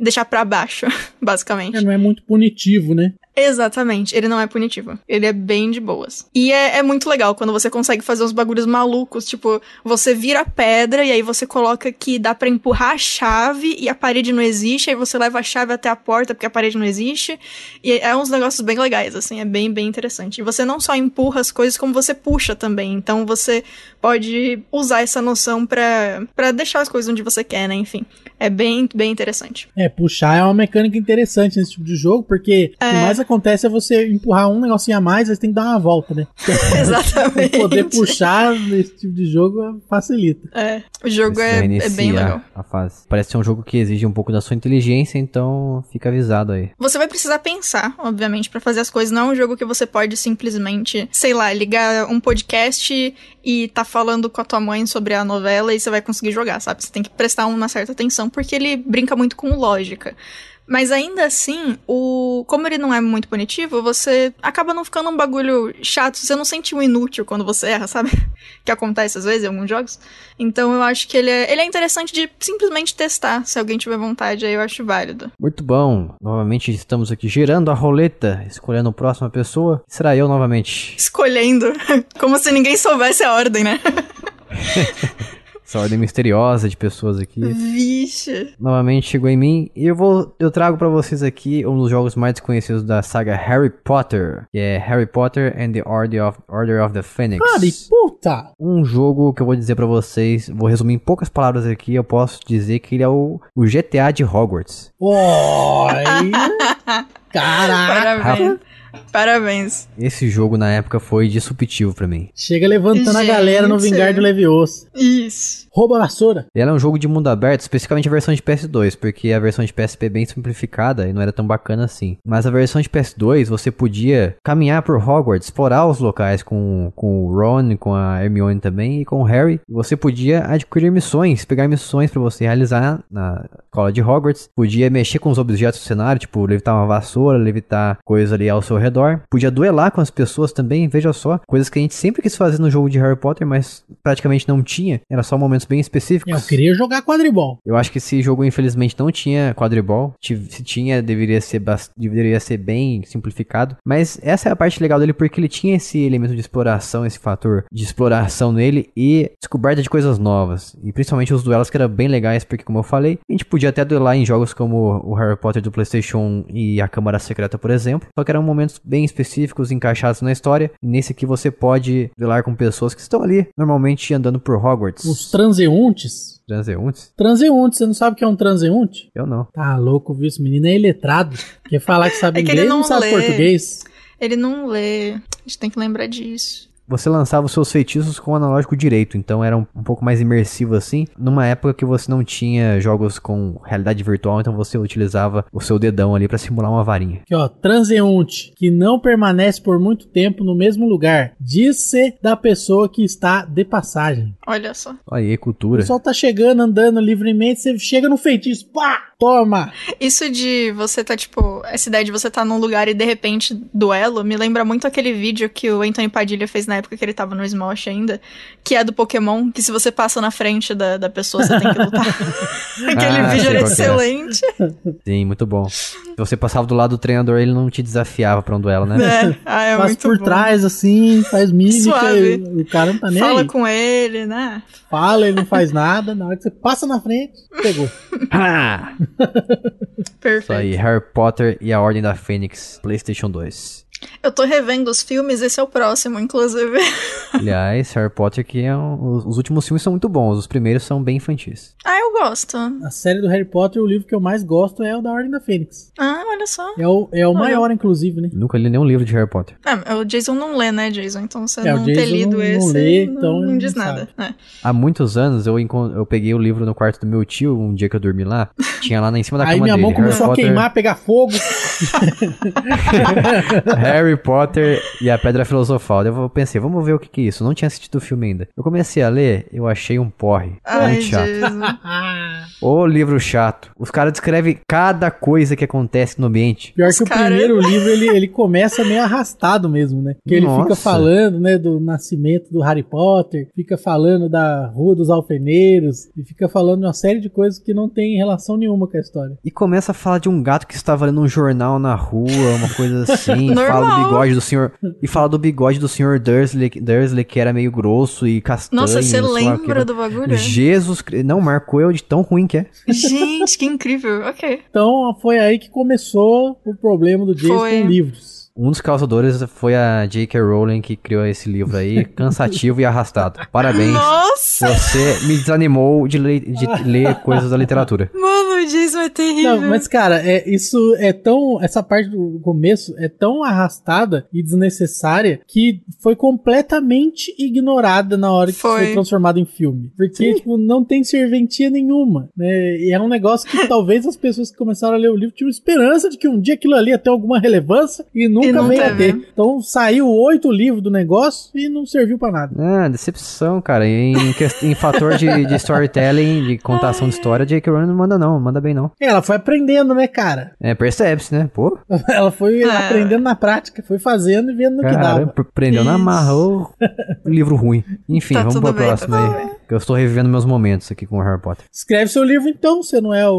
deixar pra baixo, basicamente. É, não é muito punitivo, né? Exatamente, ele não é punitivo. Ele é bem de boas. E é, é muito legal quando você consegue fazer uns bagulhos malucos, tipo, você vira a pedra e aí você coloca que dá pra empurrar a chave e a parede não existe, aí você leva a chave até a porta porque a parede não existe. E é uns negócios bem legais, assim, é bem, bem interessante. E você não só empurra as coisas, como você puxa também. Então você pode usar essa noção pra, pra deixar as coisas onde você quer, né? Enfim, é bem, bem interessante. É, puxar é uma mecânica interessante nesse tipo de jogo, porque é... mais acontece é você empurrar um negocinho a mais, aí você tem que dar uma volta, né? Exatamente. Poder puxar nesse tipo de jogo facilita. É, o jogo é, é bem legal. A fase. Parece ser um jogo que exige um pouco da sua inteligência, então fica avisado aí. Você vai precisar pensar, obviamente, pra fazer as coisas. Não é um jogo que você pode simplesmente, sei lá, ligar um podcast e tá falando com a tua mãe sobre a novela e você vai conseguir jogar, sabe? Você tem que prestar uma certa atenção, porque ele brinca muito com lógica. Mas ainda assim, o... como ele não é muito punitivo, você acaba não ficando um bagulho chato, você não sente um inútil quando você erra, sabe? Que acontece às vezes em alguns jogos. Então eu acho que ele é, ele é interessante de simplesmente testar, se alguém tiver vontade, aí eu acho válido. Muito bom, novamente estamos aqui girando a roleta, escolhendo a próxima pessoa, será eu novamente. Escolhendo, como se ninguém soubesse a ordem, né? Essa ordem misteriosa de pessoas aqui. Vixe. Novamente chegou em mim. E eu vou, eu trago pra vocês aqui um dos jogos mais conhecidos da saga Harry Potter, que é Harry Potter and the Order of, Order of the Phoenix. Harry Potter! Um jogo que eu vou dizer pra vocês, vou resumir em poucas palavras aqui, eu posso dizer que ele é o, o G T A de Hogwarts. Oi! Caraca! Parabéns. Parabéns. Esse jogo na época foi disruptivo pra mim. Chega levantando, gente, a galera no Vingar do Leviosa. Isso. Rouba a vassoura. Ele era um jogo de mundo aberto, especificamente a versão de P S dois, porque a versão de P S P é bem simplificada e não era tão bacana assim. Mas a versão de P S dois você podia caminhar por Hogwarts, explorar os locais com, com o Ron, com a Hermione também e com o Harry. Você podia adquirir missões, pegar missões pra você realizar na escola de Hogwarts. Podia mexer com os objetos do cenário, tipo levitar uma vassoura, levitar coisas ali ao seu redor, podia duelar com as pessoas também, veja só, coisas que a gente sempre quis fazer no jogo de Harry Potter, mas praticamente não tinha, era só momentos bem específicos. Eu queria jogar quadribol. Eu acho que esse jogo infelizmente não tinha quadribol, se tinha deveria ser, bast... deveria ser bem simplificado, mas essa é a parte legal dele, porque ele tinha esse elemento de exploração, esse fator de exploração nele e descoberta de coisas novas, e principalmente os duelos que eram bem legais, porque como eu falei, a gente podia até duelar em jogos como o Harry Potter do PlayStation e a Câmara Secreta, por exemplo, só que era um momento bem específicos, encaixados na história. Nesse aqui você pode duelar com pessoas que estão ali, normalmente andando por Hogwarts. Os transeuntes? Transeuntes? Transeuntes, você não sabe o que é um transeunte? Eu não. Tá louco, viu? Esse menino é iletrado. Quer falar que sabe é inglês, que ele não, não sabe lê. Português. Ele não lê. A gente tem que lembrar disso. Você lançava os seus feitiços com o analógico direito, então era um, um pouco mais imersivo assim, numa época que você não tinha jogos com realidade virtual, então você utilizava o seu dedão ali pra simular uma varinha. Aqui ó, transeunte, que não permanece por muito tempo no mesmo lugar, diz-se da pessoa que está de passagem. Olha só. Aí, cultura. O pessoal tá chegando, andando livremente, você chega no feitiço, pá! Toma! Isso de você tá, tipo, essa ideia de você tá num lugar e de repente duelo, me lembra muito aquele vídeo que o Anthony Padilha fez na época que ele tava no Smosh ainda, que é do Pokémon, que se você passa na frente da, da pessoa, você tem que lutar. Aquele ah, vídeo era excelente. Sim, muito bom. Se você passava do lado do treinador, ele não te desafiava pra um duelo, né? É, ah, é passa muito por bom. Trás, assim, faz mímica, o cara não tá nem fala aí. Com ele, né? Fala, ele não faz nada, na hora que você passa na frente, pegou. Ah! Perfeito. Isso aí, Harry Potter e a Ordem da Fênix, PlayStation dois. Eu tô revendo os filmes, esse é o próximo, inclusive. Aliás, Harry Potter aqui, é um, os últimos filmes são muito bons, os primeiros são bem infantis. Ah, eu gosto. A série do Harry Potter, o livro que eu mais gosto é o da Ordem da Fênix. Ah, olha só. É o, é o maior, eu... inclusive, né? Nunca li nenhum livro de Harry Potter. É, o Jason não lê, né, Jason? Então você é, não ter lido não, esse não, lê, não, então não diz não nada. É. Há muitos anos eu, encont... eu peguei o livro no quarto do meu tio, um dia que eu dormi lá, tinha lá em cima da cama dele. Aí minha mão dele, começou Harry a Potter... queimar, pegar fogo. Harry Potter e a Pedra Filosofal. Eu pensei, vamos ver o que, que é isso. Eu não tinha assistido o filme ainda. Eu comecei a ler, eu achei um porre. Ai, muito chato. Ô, livro chato. Os caras descrevem cada coisa que acontece no ambiente. Pior que o cara... primeiro livro, ele, ele começa meio arrastado mesmo, né? Porque ele Nossa. fica falando, né, do nascimento do Harry Potter, fica falando da Rua dos Alfeneiros, e fica falando de uma série de coisas que não tem relação nenhuma com a história. E começa a falar de um gato que estava lendo um jornal na rua, uma coisa assim, fala do bigode do senhor, e fala do bigode do senhor Dursley, Dursley que era meio grosso e castanho. Nossa, você lembra lá, do bagulho? Jesus, não, marcou eu de tão ruim que é. Gente, que incrível, ok. Então foi aí que começou o problema do Jason foi. com livros. Um dos causadores foi a J K. Rowling que criou esse livro aí, cansativo e arrastado. Parabéns. Nossa! Você me desanimou de ler, de ler coisas da literatura. Mano, o Jason é terrível. Não, mas cara, é, isso é tão... Essa parte do começo é tão arrastada e desnecessária que foi completamente ignorada na hora que foi, foi transformado em filme. Porque, Sim. tipo, não tem serventia nenhuma, né? E era um negócio que talvez as pessoas que começaram a ler o livro tinham esperança de que um dia aquilo ali ia ter alguma relevância e não Nunca veio a ter. Então saiu oito livros do negócio e não serviu pra nada. Ah, decepção, cara. Em, em fator de, de storytelling, de contação Ai. de história, J K. Rowling não manda não, manda bem não. Ela foi aprendendo, né, cara? É, percebe-se, né? Pô. Ela foi ah. aprendendo na prática, foi fazendo e vendo no que dava. Prendeu na marra o livro ruim. Enfim, tá, vamos pra próxima tá aí. Eu estou revivendo meus momentos aqui com o Harry Potter. Escreve seu livro então, você não é o,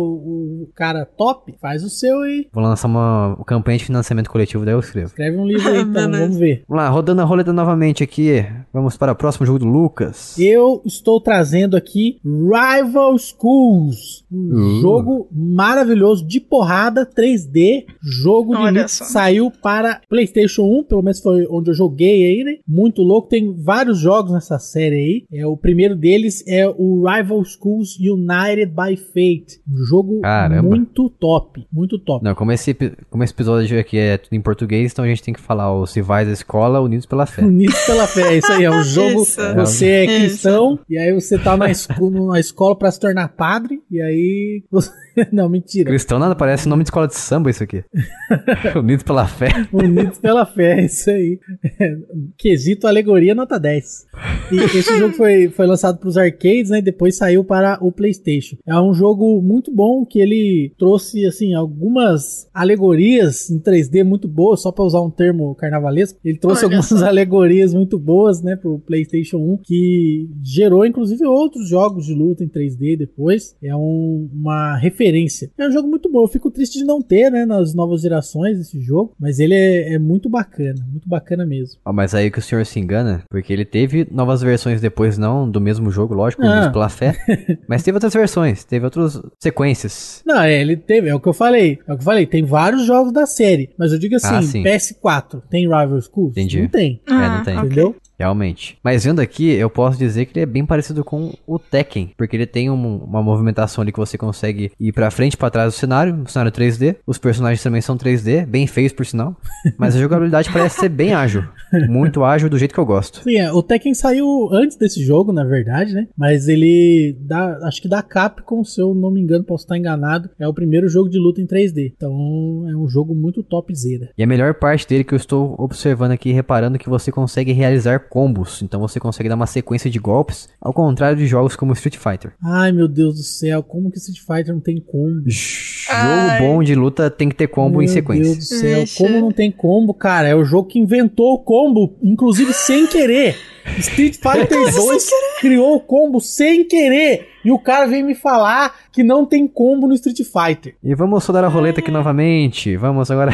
o cara top? Faz o seu e... Vou lançar uma campanha de financiamento coletivo, daí eu escrevo. Escreve um livro aí então, vamos ver. Vamos lá, rodando a roleta novamente aqui. Vamos para o próximo jogo do Lucas. Eu estou trazendo aqui Rival Schools. Um uh. jogo maravilhoso de porrada, três D, jogo Olha de luta. Saiu para PlayStation um, pelo menos foi onde eu joguei aí, né? Muito louco, tem vários jogos nessa série aí. É, o primeiro dele Eles é o Rival Schools United by Fate. Um jogo Caramba. muito top, muito top. Não, como esse, como esse episódio aqui é tudo em português, então a gente tem que falar os rivais da escola unidos pela fé. Unidos pela fé, isso aí. É um jogo, isso. você é cristão, isso. e aí você tá na, esco, na escola pra se tornar padre, e aí... Você... Não, mentira. Cristão nada, parece nome de escola de samba isso aqui. Unidos pela fé. Unidos pela fé, isso aí. Quesito alegoria nota dez. E esse jogo foi, foi lançado para os arcades, né? E depois saiu para o PlayStation. É um jogo muito bom que ele trouxe, assim, algumas alegorias em três D muito boas, só para usar um termo carnavalesco. Ele trouxe Olha algumas só. alegorias muito boas, né? Para o PlayStation um, que gerou, inclusive, outros jogos de luta em três D depois. É um, uma referência. É um jogo muito bom. Eu fico triste de não ter, né? Nas novas gerações esse jogo, mas ele é, é muito bacana. Muito bacana mesmo. Ah, mas aí que o senhor se engana, porque ele teve novas versões depois, não do mesmo jogo, lógico, ah. pela fé, mas teve outras versões, teve outras sequências. Não, é, ele teve, é o que eu falei, é o que eu falei, tem vários jogos da série, mas eu digo assim, ah, P S quatro, tem Rival Schools? Entendi. Não tem. Ah, é, não tem. Entendeu? Okay. Realmente. Mas vendo aqui, eu posso dizer que ele é bem parecido com o Tekken, porque ele tem um, uma movimentação ali que você consegue ir pra frente, pra trás do cenário, um cenário três D, os personagens também são três D, bem feios por sinal, mas a jogabilidade parece ser bem ágil, muito ágil do jeito que eu gosto. Sim, é, o Tekken saiu antes desse jogo, na verdade, né, mas ele dá, acho que da Capcom, se eu não me engano, posso estar enganado, é o primeiro jogo de luta em três D, então é um jogo muito topzera. E a melhor parte dele que eu estou observando aqui, reparando, que você consegue realizar combos, então você consegue dar uma sequência de golpes, ao contrário de jogos como Street Fighter. Ai, meu Deus do céu, como que Street Fighter não tem combo? Jogo Ai. bom de luta tem que ter combo meu em sequência. Meu Deus do céu, Vixe. como não tem combo, cara? É o jogo que inventou o combo, inclusive sem querer. Street Fighter dois criou o combo sem querer. E o cara veio me falar que não tem combo no Street Fighter. E vamos rodar a roleta aqui novamente. Vamos agora...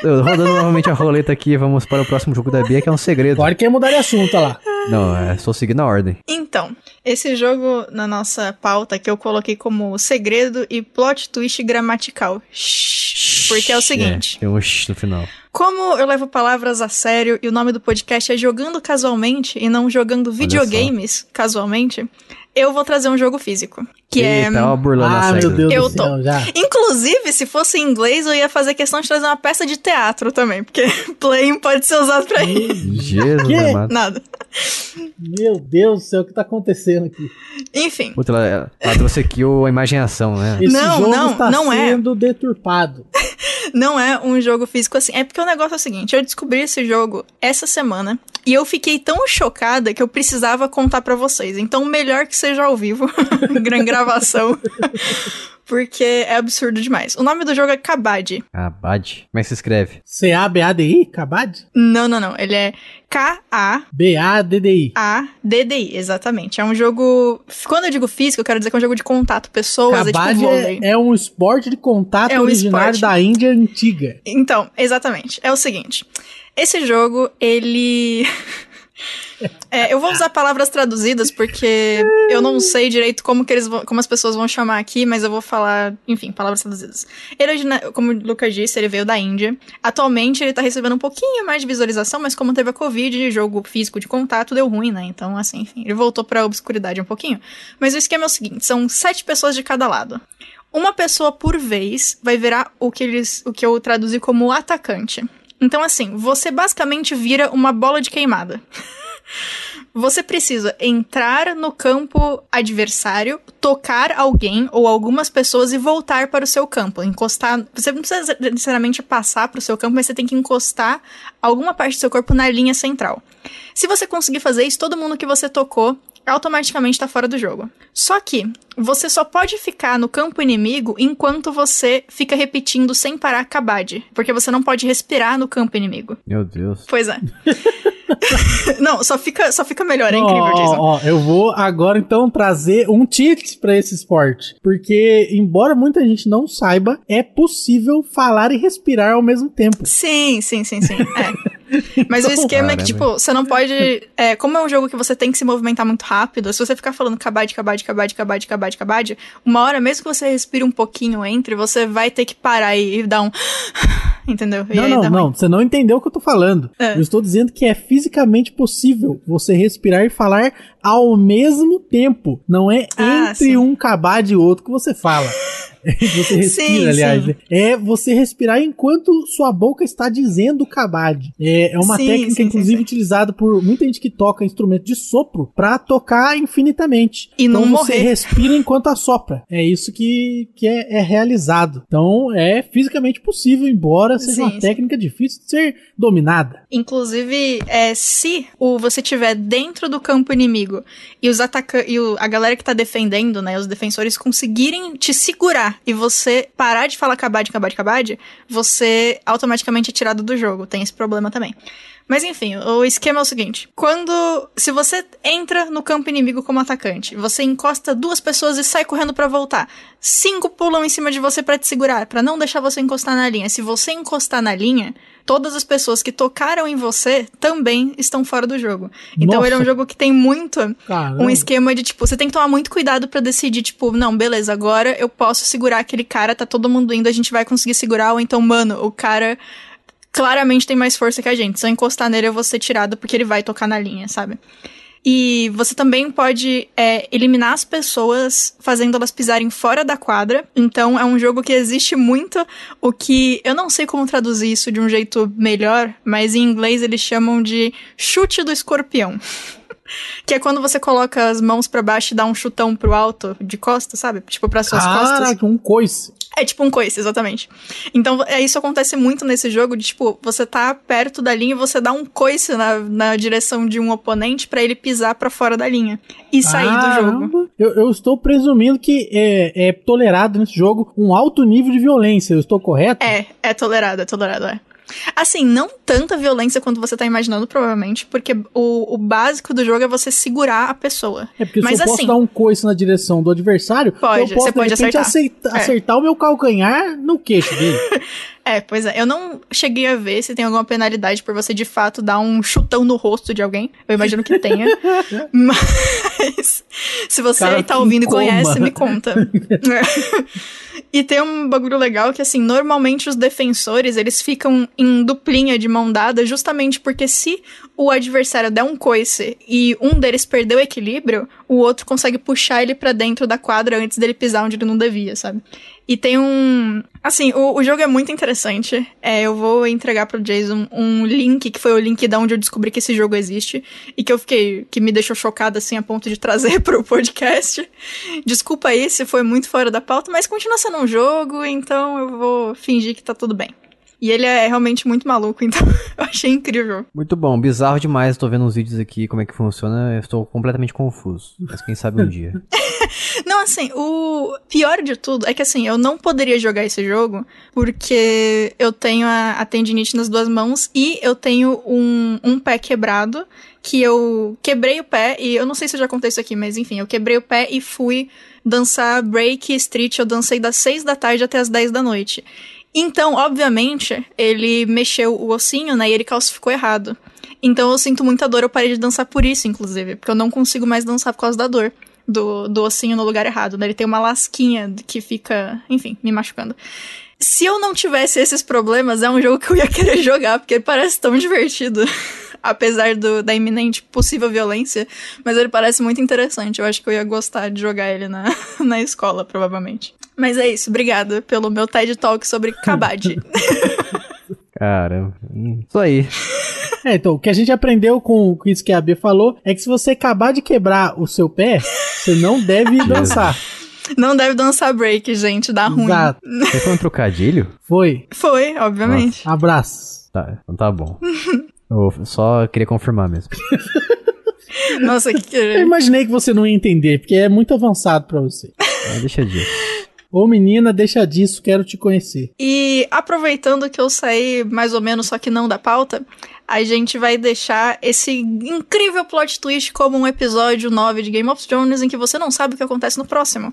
Rodando novamente a roleta aqui, vamos para o próximo jogo da Bia, que é um segredo. Agora quer mudar de assunto, olha lá. Não, é só seguir na ordem. Então, esse jogo na nossa pauta que eu coloquei como segredo e plot twist gramatical. Porque é o seguinte. É, tem um sh no final. Como eu levo palavras a sério e o nome do podcast é Jogando Casualmente e não Jogando Videogames Casualmente, eu vou trazer um jogo físico. Que Eita, é... Tá uma burla na ah, série. Meu Deus eu do céu, tô. Já. Inclusive, se fosse em inglês, eu ia fazer questão de trazer uma peça de teatro também, porque playing pode ser usado pra isso. Jesus, amado. Nada. Meu Deus do céu, o que tá acontecendo aqui? Enfim. Puta, ela, ela trouxe aqui a imaginação, né? Esse não, jogo não, está não sendo é. deturpado. Não é um jogo físico assim. É porque o negócio é o seguinte, eu descobri esse jogo essa semana e eu fiquei tão chocada que eu precisava contar pra vocês. Então, melhor que seja ao vivo. Grande gravação. Porque é absurdo demais. O nome do jogo é Kabaddi. Kabaddi? Como é que se escreve? C A B A D I? Kabaddi? Não, não, não. Ele é K A B A D D I. A D D I, exatamente. É um jogo... Quando eu digo físico, eu quero dizer que é um jogo de contato. Pessoas, Kabaddi é tipo vôlei. É um esporte de contato é um originário esporte. da Índia antiga. Então, exatamente. É o seguinte. Esse jogo, ele... É, eu vou usar palavras traduzidas porque eu não sei direito como, que eles vão, como as pessoas vão chamar aqui, mas eu vou falar, enfim, palavras traduzidas. Ele, como o Lucas disse, ele veio da Índia. Atualmente ele tá recebendo um pouquinho mais de visualização, mas como teve a Covid, jogo físico de contato deu ruim, né? Então, assim, enfim, ele voltou pra obscuridade um pouquinho. Mas o esquema é o seguinte, são sete pessoas de cada lado. Uma pessoa por vez vai virar o que, eles, o que eu traduzi como atacante. Então, assim, você basicamente vira uma bola de queimada. Você precisa entrar no campo adversário, tocar alguém ou algumas pessoas e voltar para o seu campo. Encostar... Você não precisa necessariamente passar para o seu campo, mas você tem que encostar alguma parte do seu corpo na linha central. Se você conseguir fazer isso, todo mundo que você tocou automaticamente está fora do jogo. Só que você só pode ficar no campo inimigo enquanto você fica repetindo sem parar Kabaddi, porque você não pode respirar no campo inimigo. Meu Deus. Pois é. Não, só fica, só fica melhor, é incrível, Jason. Ó, ó, eu vou agora então trazer um ticket pra esse esporte, porque embora muita gente não saiba, é possível falar e respirar ao mesmo tempo. Sim, sim, sim, sim. É. Mas então, o esquema caramba. é que, tipo, você não pode... É, como é um jogo que você tem que se movimentar muito rápido, se você ficar falando Kabaddi, Kabaddi, Kabaddi, Kabaddi, Kabaddi, Kabaddi, uma hora, mesmo que você respire um pouquinho entre, você vai ter que parar e dar um... Entendeu? E não, não, não. Você não entendeu o que eu tô falando. É. Eu estou dizendo que é fisicamente possível você respirar e falar ao mesmo tempo. Não é ah, entre sim. um Kabaddi e outro que você fala. Você respira, sim, aliás. Sim. É você respirar enquanto sua boca está dizendo Kabaddi. É, é uma sim, técnica, sim, inclusive, sim, sim. utilizada por muita gente que toca instrumento de sopro pra tocar infinitamente. E então não você morrer. Respira enquanto assopra. É isso que, que é, é realizado. Então é fisicamente possível, embora seja sim, uma sim. técnica difícil de ser dominada. Inclusive, é, se o, você estiver dentro do campo inimigo e, os ataca- e o, a galera que tá defendendo, né, os defensores conseguirem te segurar e você parar de falar Kabaddi, Kabaddi, Kabaddi, você automaticamente é tirado do jogo. Tem esse problema também. Mas enfim, o esquema é o seguinte. Quando... Se você entra no campo inimigo como atacante, você encosta duas pessoas e sai correndo pra voltar. Cinco pulam em cima de você pra te segurar, pra não deixar você encostar na linha. Se você encostar na linha, todas as pessoas que tocaram em você também estão fora do jogo. Então Nossa. ele é um jogo que tem muito Caramba. um esquema de, tipo, você tem que tomar muito cuidado pra decidir, tipo, não, beleza, agora eu posso segurar aquele cara, tá todo mundo indo, a gente vai conseguir segurar, ou então, mano, o cara... claramente tem mais força que a gente. Se eu encostar nele, eu vou ser tirado porque ele vai tocar na linha, sabe? E você também pode é, eliminar as pessoas fazendo elas pisarem fora da quadra. Então, é um jogo que existe muito o que... Eu não sei como traduzir isso de um jeito melhor, mas em inglês eles chamam de chute do escorpião. Que é quando você coloca as mãos pra baixo e dá um chutão pro alto de costas, sabe? Tipo, pras suas Caraca, costas. Caraca, um coice. É tipo um coice, exatamente. Então, é, isso acontece muito nesse jogo de, tipo, você tá perto da linha e você dá um coice na, na direção de um oponente pra ele pisar pra fora da linha e sair Caramba. do jogo. Eu, eu estou presumindo que é, é tolerado nesse jogo um alto nível de violência, eu estou correto? É, é tolerado, é tolerado, é. Assim, não tanta violência quanto você tá imaginando, provavelmente, porque o, o básico do jogo é você segurar a pessoa. É porque Mas, se eu assim, posso dar um coice na direção do adversário, pode, eu posso, você pode de repente, acertar. Aceita, é. acertar o meu calcanhar no queixo dele. É, pois é. Eu não cheguei a ver se tem alguma penalidade por você, de fato, dar um chutão no rosto de alguém. Eu imagino que tenha. Mas, se você Cara, tá ouvindo e conhece, me conta. E tem um bagulho legal que, assim, normalmente os defensores, eles ficam em duplinha de mão dada, justamente porque se o adversário der um coice e um deles perder o equilíbrio, o outro consegue puxar ele pra dentro da quadra antes dele pisar onde ele não devia, sabe? E tem um... Assim, o, o jogo é muito interessante. É, eu vou entregar pro Jason um link, que foi o link da onde eu descobri que esse jogo existe. E que eu fiquei... Que me deixou chocada, assim, a ponto de trazer pro podcast. Desculpa aí se foi muito fora da pauta, mas continua sendo um jogo, então eu vou fingir que tá tudo bem. E ele é realmente muito maluco, então eu achei incrível. Muito bom, bizarro demais. Tô vendo uns vídeos aqui, como é que funciona. Eu estou completamente confuso, mas quem sabe um dia. Não, assim, o pior de tudo é que, assim, eu não poderia jogar esse jogo porque eu tenho a, a tendinite nas duas mãos e eu tenho um, um pé quebrado, que eu quebrei o pé, e eu não sei se eu já contei isso aqui, mas enfim, eu quebrei o pé e fui dançar break street. Eu dancei das seis da tarde até as dez da noite. Então, obviamente, ele mexeu o ossinho, né, e ele calcificou errado. Então eu sinto muita dor, eu parei de dançar por isso, inclusive, porque eu não consigo mais dançar por causa da dor. Do, do ossinho no lugar errado, né? Ele tem uma lasquinha que fica, enfim, me machucando. Se eu não tivesse esses problemas, é um jogo que eu ia querer jogar, porque ele parece tão divertido, apesar do, da iminente possível violência, mas ele parece muito interessante. Eu acho que eu ia gostar de jogar ele na, na escola, provavelmente. Mas é isso, obrigada pelo meu TED Talk sobre Kabaddi. Caramba, isso aí. É, então, o que a gente aprendeu com isso que a Bia falou é que se você acabar de quebrar o seu pé, você não deve dançar. Não deve dançar break, gente, dá ruim. Exato. Você foi um trocadilho? Foi. Foi, obviamente. Nossa. Abraço. Tá, então tá bom. Eu só queria confirmar mesmo. Nossa, que... Eu imaginei que você não ia entender, porque é muito avançado pra você. Ah, deixa disso. Ô menina, deixa disso, quero te conhecer. E aproveitando que eu saí mais ou menos, só que não da pauta, a gente vai deixar esse incrível plot twist como um episódio nove de Game of Thrones, em que você não sabe o que acontece no próximo.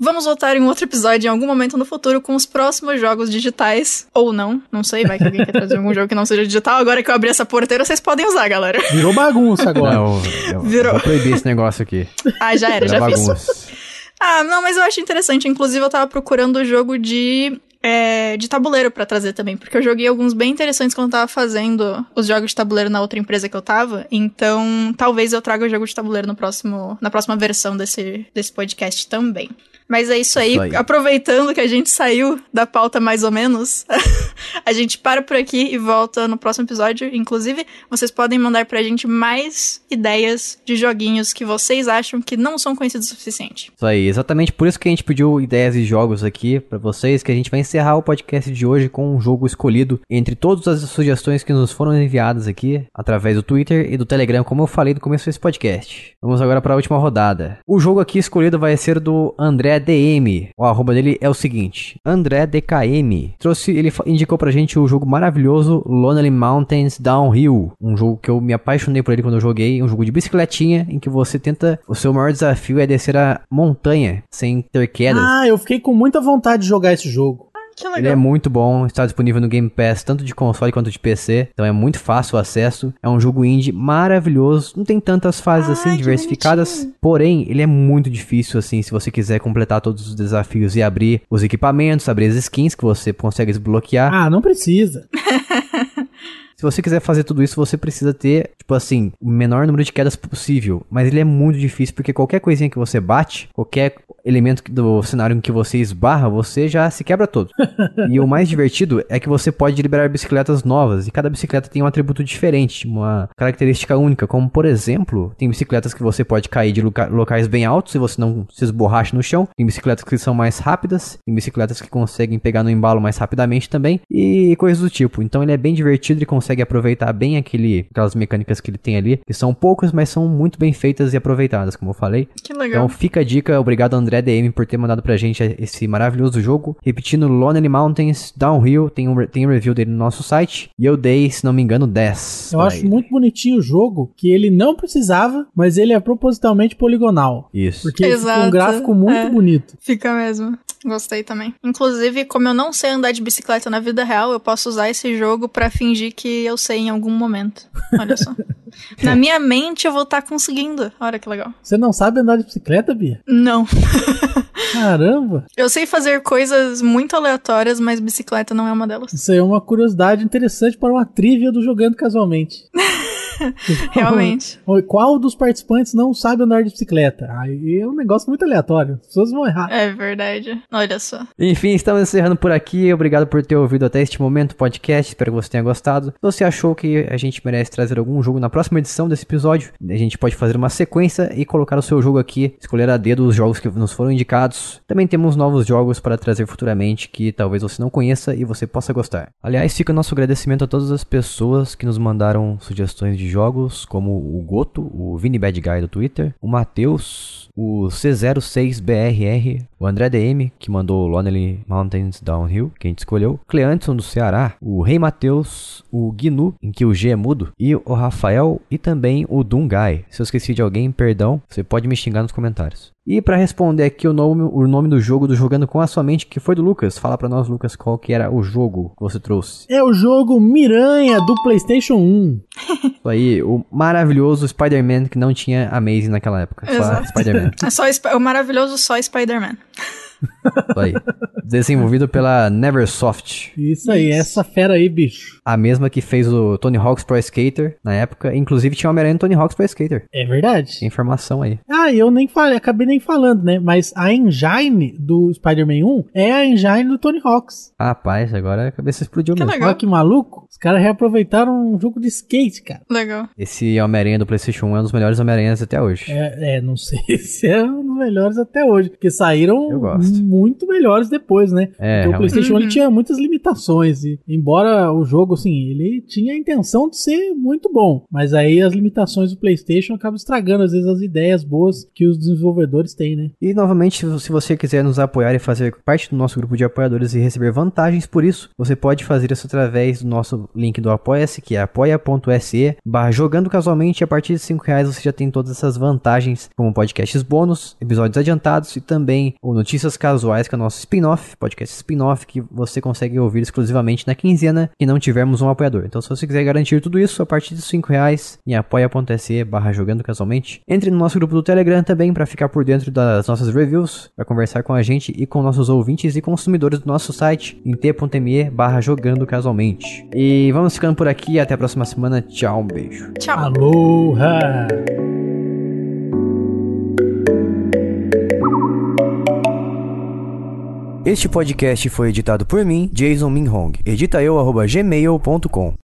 Vamos voltar em outro episódio em algum momento no futuro com os próximos jogos digitais. Ou não, não sei, vai que alguém quer trazer algum jogo que não seja digital. Agora que eu abri essa porteira, vocês podem usar, galera. Virou bagunça agora. Não, eu, Virou. Vou proibir esse negócio aqui. Ah, já era, Virou já bagunça. Fiz. Ah, não, mas eu acho interessante. Inclusive, eu tava procurando o jogo de, é, de tabuleiro pra trazer também, porque eu joguei alguns bem interessantes quando eu tava fazendo os jogos de tabuleiro na outra empresa que eu tava. Então, talvez eu traga o jogo de tabuleiro no próximo, na próxima versão desse, desse podcast também. Mas é isso aí. Isso aí. Aproveitando que a gente saiu da pauta mais ou menos, a gente para por aqui e volta no próximo episódio. Inclusive, vocês podem mandar pra gente mais ideias de joguinhos que vocês acham que não são conhecidos o suficiente. Isso aí. Exatamente por isso que a gente pediu ideias de jogos aqui pra vocês, que a gente vai encerrar encerrar o podcast de hoje com um jogo escolhido entre todas as sugestões que nos foram enviadas aqui, através do Twitter e do Telegram, como eu falei no começo desse podcast. Vamos agora para a última rodada. O jogo aqui escolhido vai ser do André D M. O arroba dele é o seguinte, André D K M. Trouxe, ele indicou pra gente o jogo maravilhoso Lonely Mountains Downhill, um jogo que eu me apaixonei por ele quando eu joguei, um jogo de bicicletinha em que você tenta, o seu maior desafio é descer a montanha sem ter quedas. Ah, eu fiquei com muita vontade de jogar esse jogo. Ele é muito bom, está disponível no Game Pass, tanto de console quanto de P C, então é muito fácil o acesso, é um jogo indie maravilhoso, não tem tantas fases Ai, assim diversificadas, bonitinho. Porém, ele é muito difícil assim, se você quiser completar todos os desafios e abrir os equipamentos, abrir as skins que você consegue desbloquear. Ah, não precisa. Se você quiser fazer tudo isso, você precisa ter, tipo assim, o menor número de quedas possível. Mas ele é muito difícil, porque qualquer coisinha que você bate, qualquer elemento do cenário em que você esbarra, você já se quebra todo. E o mais divertido é que você pode liberar bicicletas novas, e cada bicicleta tem um atributo diferente, uma característica única. Como, por exemplo, tem bicicletas que você pode cair de loca- locais bem altos, se você não se esborracha no chão. Tem bicicletas que são mais rápidas, tem bicicletas que conseguem pegar no embalo mais rapidamente também, e coisas do tipo. Então ele é bem divertido e consegue aproveitar bem aquele, aquelas mecânicas que ele tem ali, que são poucas, mas são muito bem feitas e aproveitadas, como eu falei. Que legal. Então fica a dica, obrigado André D M por ter mandado pra gente esse maravilhoso jogo. Repetindo, Lonely Mountains Downhill, tem um, tem um review dele no nosso site, e eu dei, se não me engano, dez. Eu acho ele. Muito bonitinho o jogo, que ele não precisava, mas ele é propositalmente poligonal. Isso. Porque Exato. Fica um gráfico muito é. bonito. Fica mesmo. Gostei também. Inclusive, como eu não sei andar de bicicleta na vida real, eu posso usar esse jogo pra fingir que eu sei em algum momento. Olha só. Na minha mente eu vou estar tá conseguindo. Olha que legal. Você não sabe andar de bicicleta, Bia? Não. Caramba. Eu sei fazer coisas muito aleatórias, mas bicicleta não é uma delas. Isso aí é uma curiosidade interessante para uma trivia do Jogando Casualmente. Realmente. Qual dos participantes não sabe andar de bicicleta? Aí é um negócio muito aleatório. As pessoas vão errar. É verdade. Olha só. Enfim, estamos encerrando por aqui. Obrigado por ter ouvido até este momento o podcast. Espero que você tenha gostado. Se você achou que a gente merece trazer algum jogo na próxima edição desse episódio, a gente pode fazer uma sequência e colocar o seu jogo aqui, escolher a dedo os jogos que nos foram indicados. Também temos novos jogos para trazer futuramente que talvez você não conheça e você possa gostar. Aliás, fica o nosso agradecimento a todas as pessoas que nos mandaram sugestões de jogos, como o Goto, o Vini Bad Guy do Twitter, o Matheus, o C zero seis B R R, o André D M, que mandou Lonely Mountains Downhill, que a gente escolheu, o Cleanson do Ceará, o Rei Matheus, o Gnu, em que o G é mudo, e o Rafael, e também o Dungai. Se eu esqueci de alguém, perdão, você pode me xingar nos comentários. E pra responder aqui o nome, o nome do jogo do Jogando com a Sua Mente, que foi do Lucas. Fala pra nós, Lucas, qual que era o jogo que você trouxe. É o jogo Miranha, do PlayStation um. Isso aí, o maravilhoso Spider-Man, que não tinha Amazing naquela época. Exato. Só Spider-Man. É só o maravilhoso só Spider-Man. Isso aí. Desenvolvido pela Neversoft. Isso aí, isso. Essa fera aí, bicho. A mesma que fez o Tony Hawk's Pro Skater na época. Inclusive tinha o Homem-Aranha no Tony Hawk's Pro Skater. É verdade. Tem informação aí. Ah, eu nem falei, acabei nem falando, né? Mas a engine do Spider-Man um é a engine do Tony Hawk's. Rapaz, agora a cabeça explodiu mesmo. Olha que maluco. Os caras reaproveitaram um jogo de skate, cara. Legal. Esse Homem-Aranha do PlayStation um é um dos melhores Homem-Aranhas até hoje. É, é, não sei se é um dos melhores até hoje. Porque saíram... Eu gosto. Muito melhores depois, né? É, porque o PlayStation uhum. ele tinha muitas limitações e embora o jogo, assim, ele tinha a intenção de ser muito bom, mas aí as limitações do PlayStation acabam estragando às vezes as ideias boas que os desenvolvedores têm, né? E novamente, se você quiser nos apoiar e fazer parte do nosso grupo de apoiadores e receber vantagens por isso, você pode fazer isso através do nosso link do Apoia-se, que é apoia ponto se barra jogando casualmente. A partir de cinco reais você já tem todas essas vantagens, como podcasts bônus, episódios adiantados e também o Notícias Casuais, que é o nosso spin-off, podcast spin-off, que você consegue ouvir exclusivamente na quinzena e não tivermos um apoiador. Então, se você quiser garantir tudo isso, a partir de cinco reais em apoia.se barra jogando casualmente, entre no nosso grupo do Telegram também para ficar por dentro das nossas reviews, para conversar com a gente e com nossos ouvintes e consumidores do nosso site em t.me barra jogando casualmente. E vamos ficando por aqui, até a próxima semana. Tchau, um beijo. Tchau. Aloha! Este podcast foi editado por mim, Jason Minhong. Edita eu arroba gmail ponto com.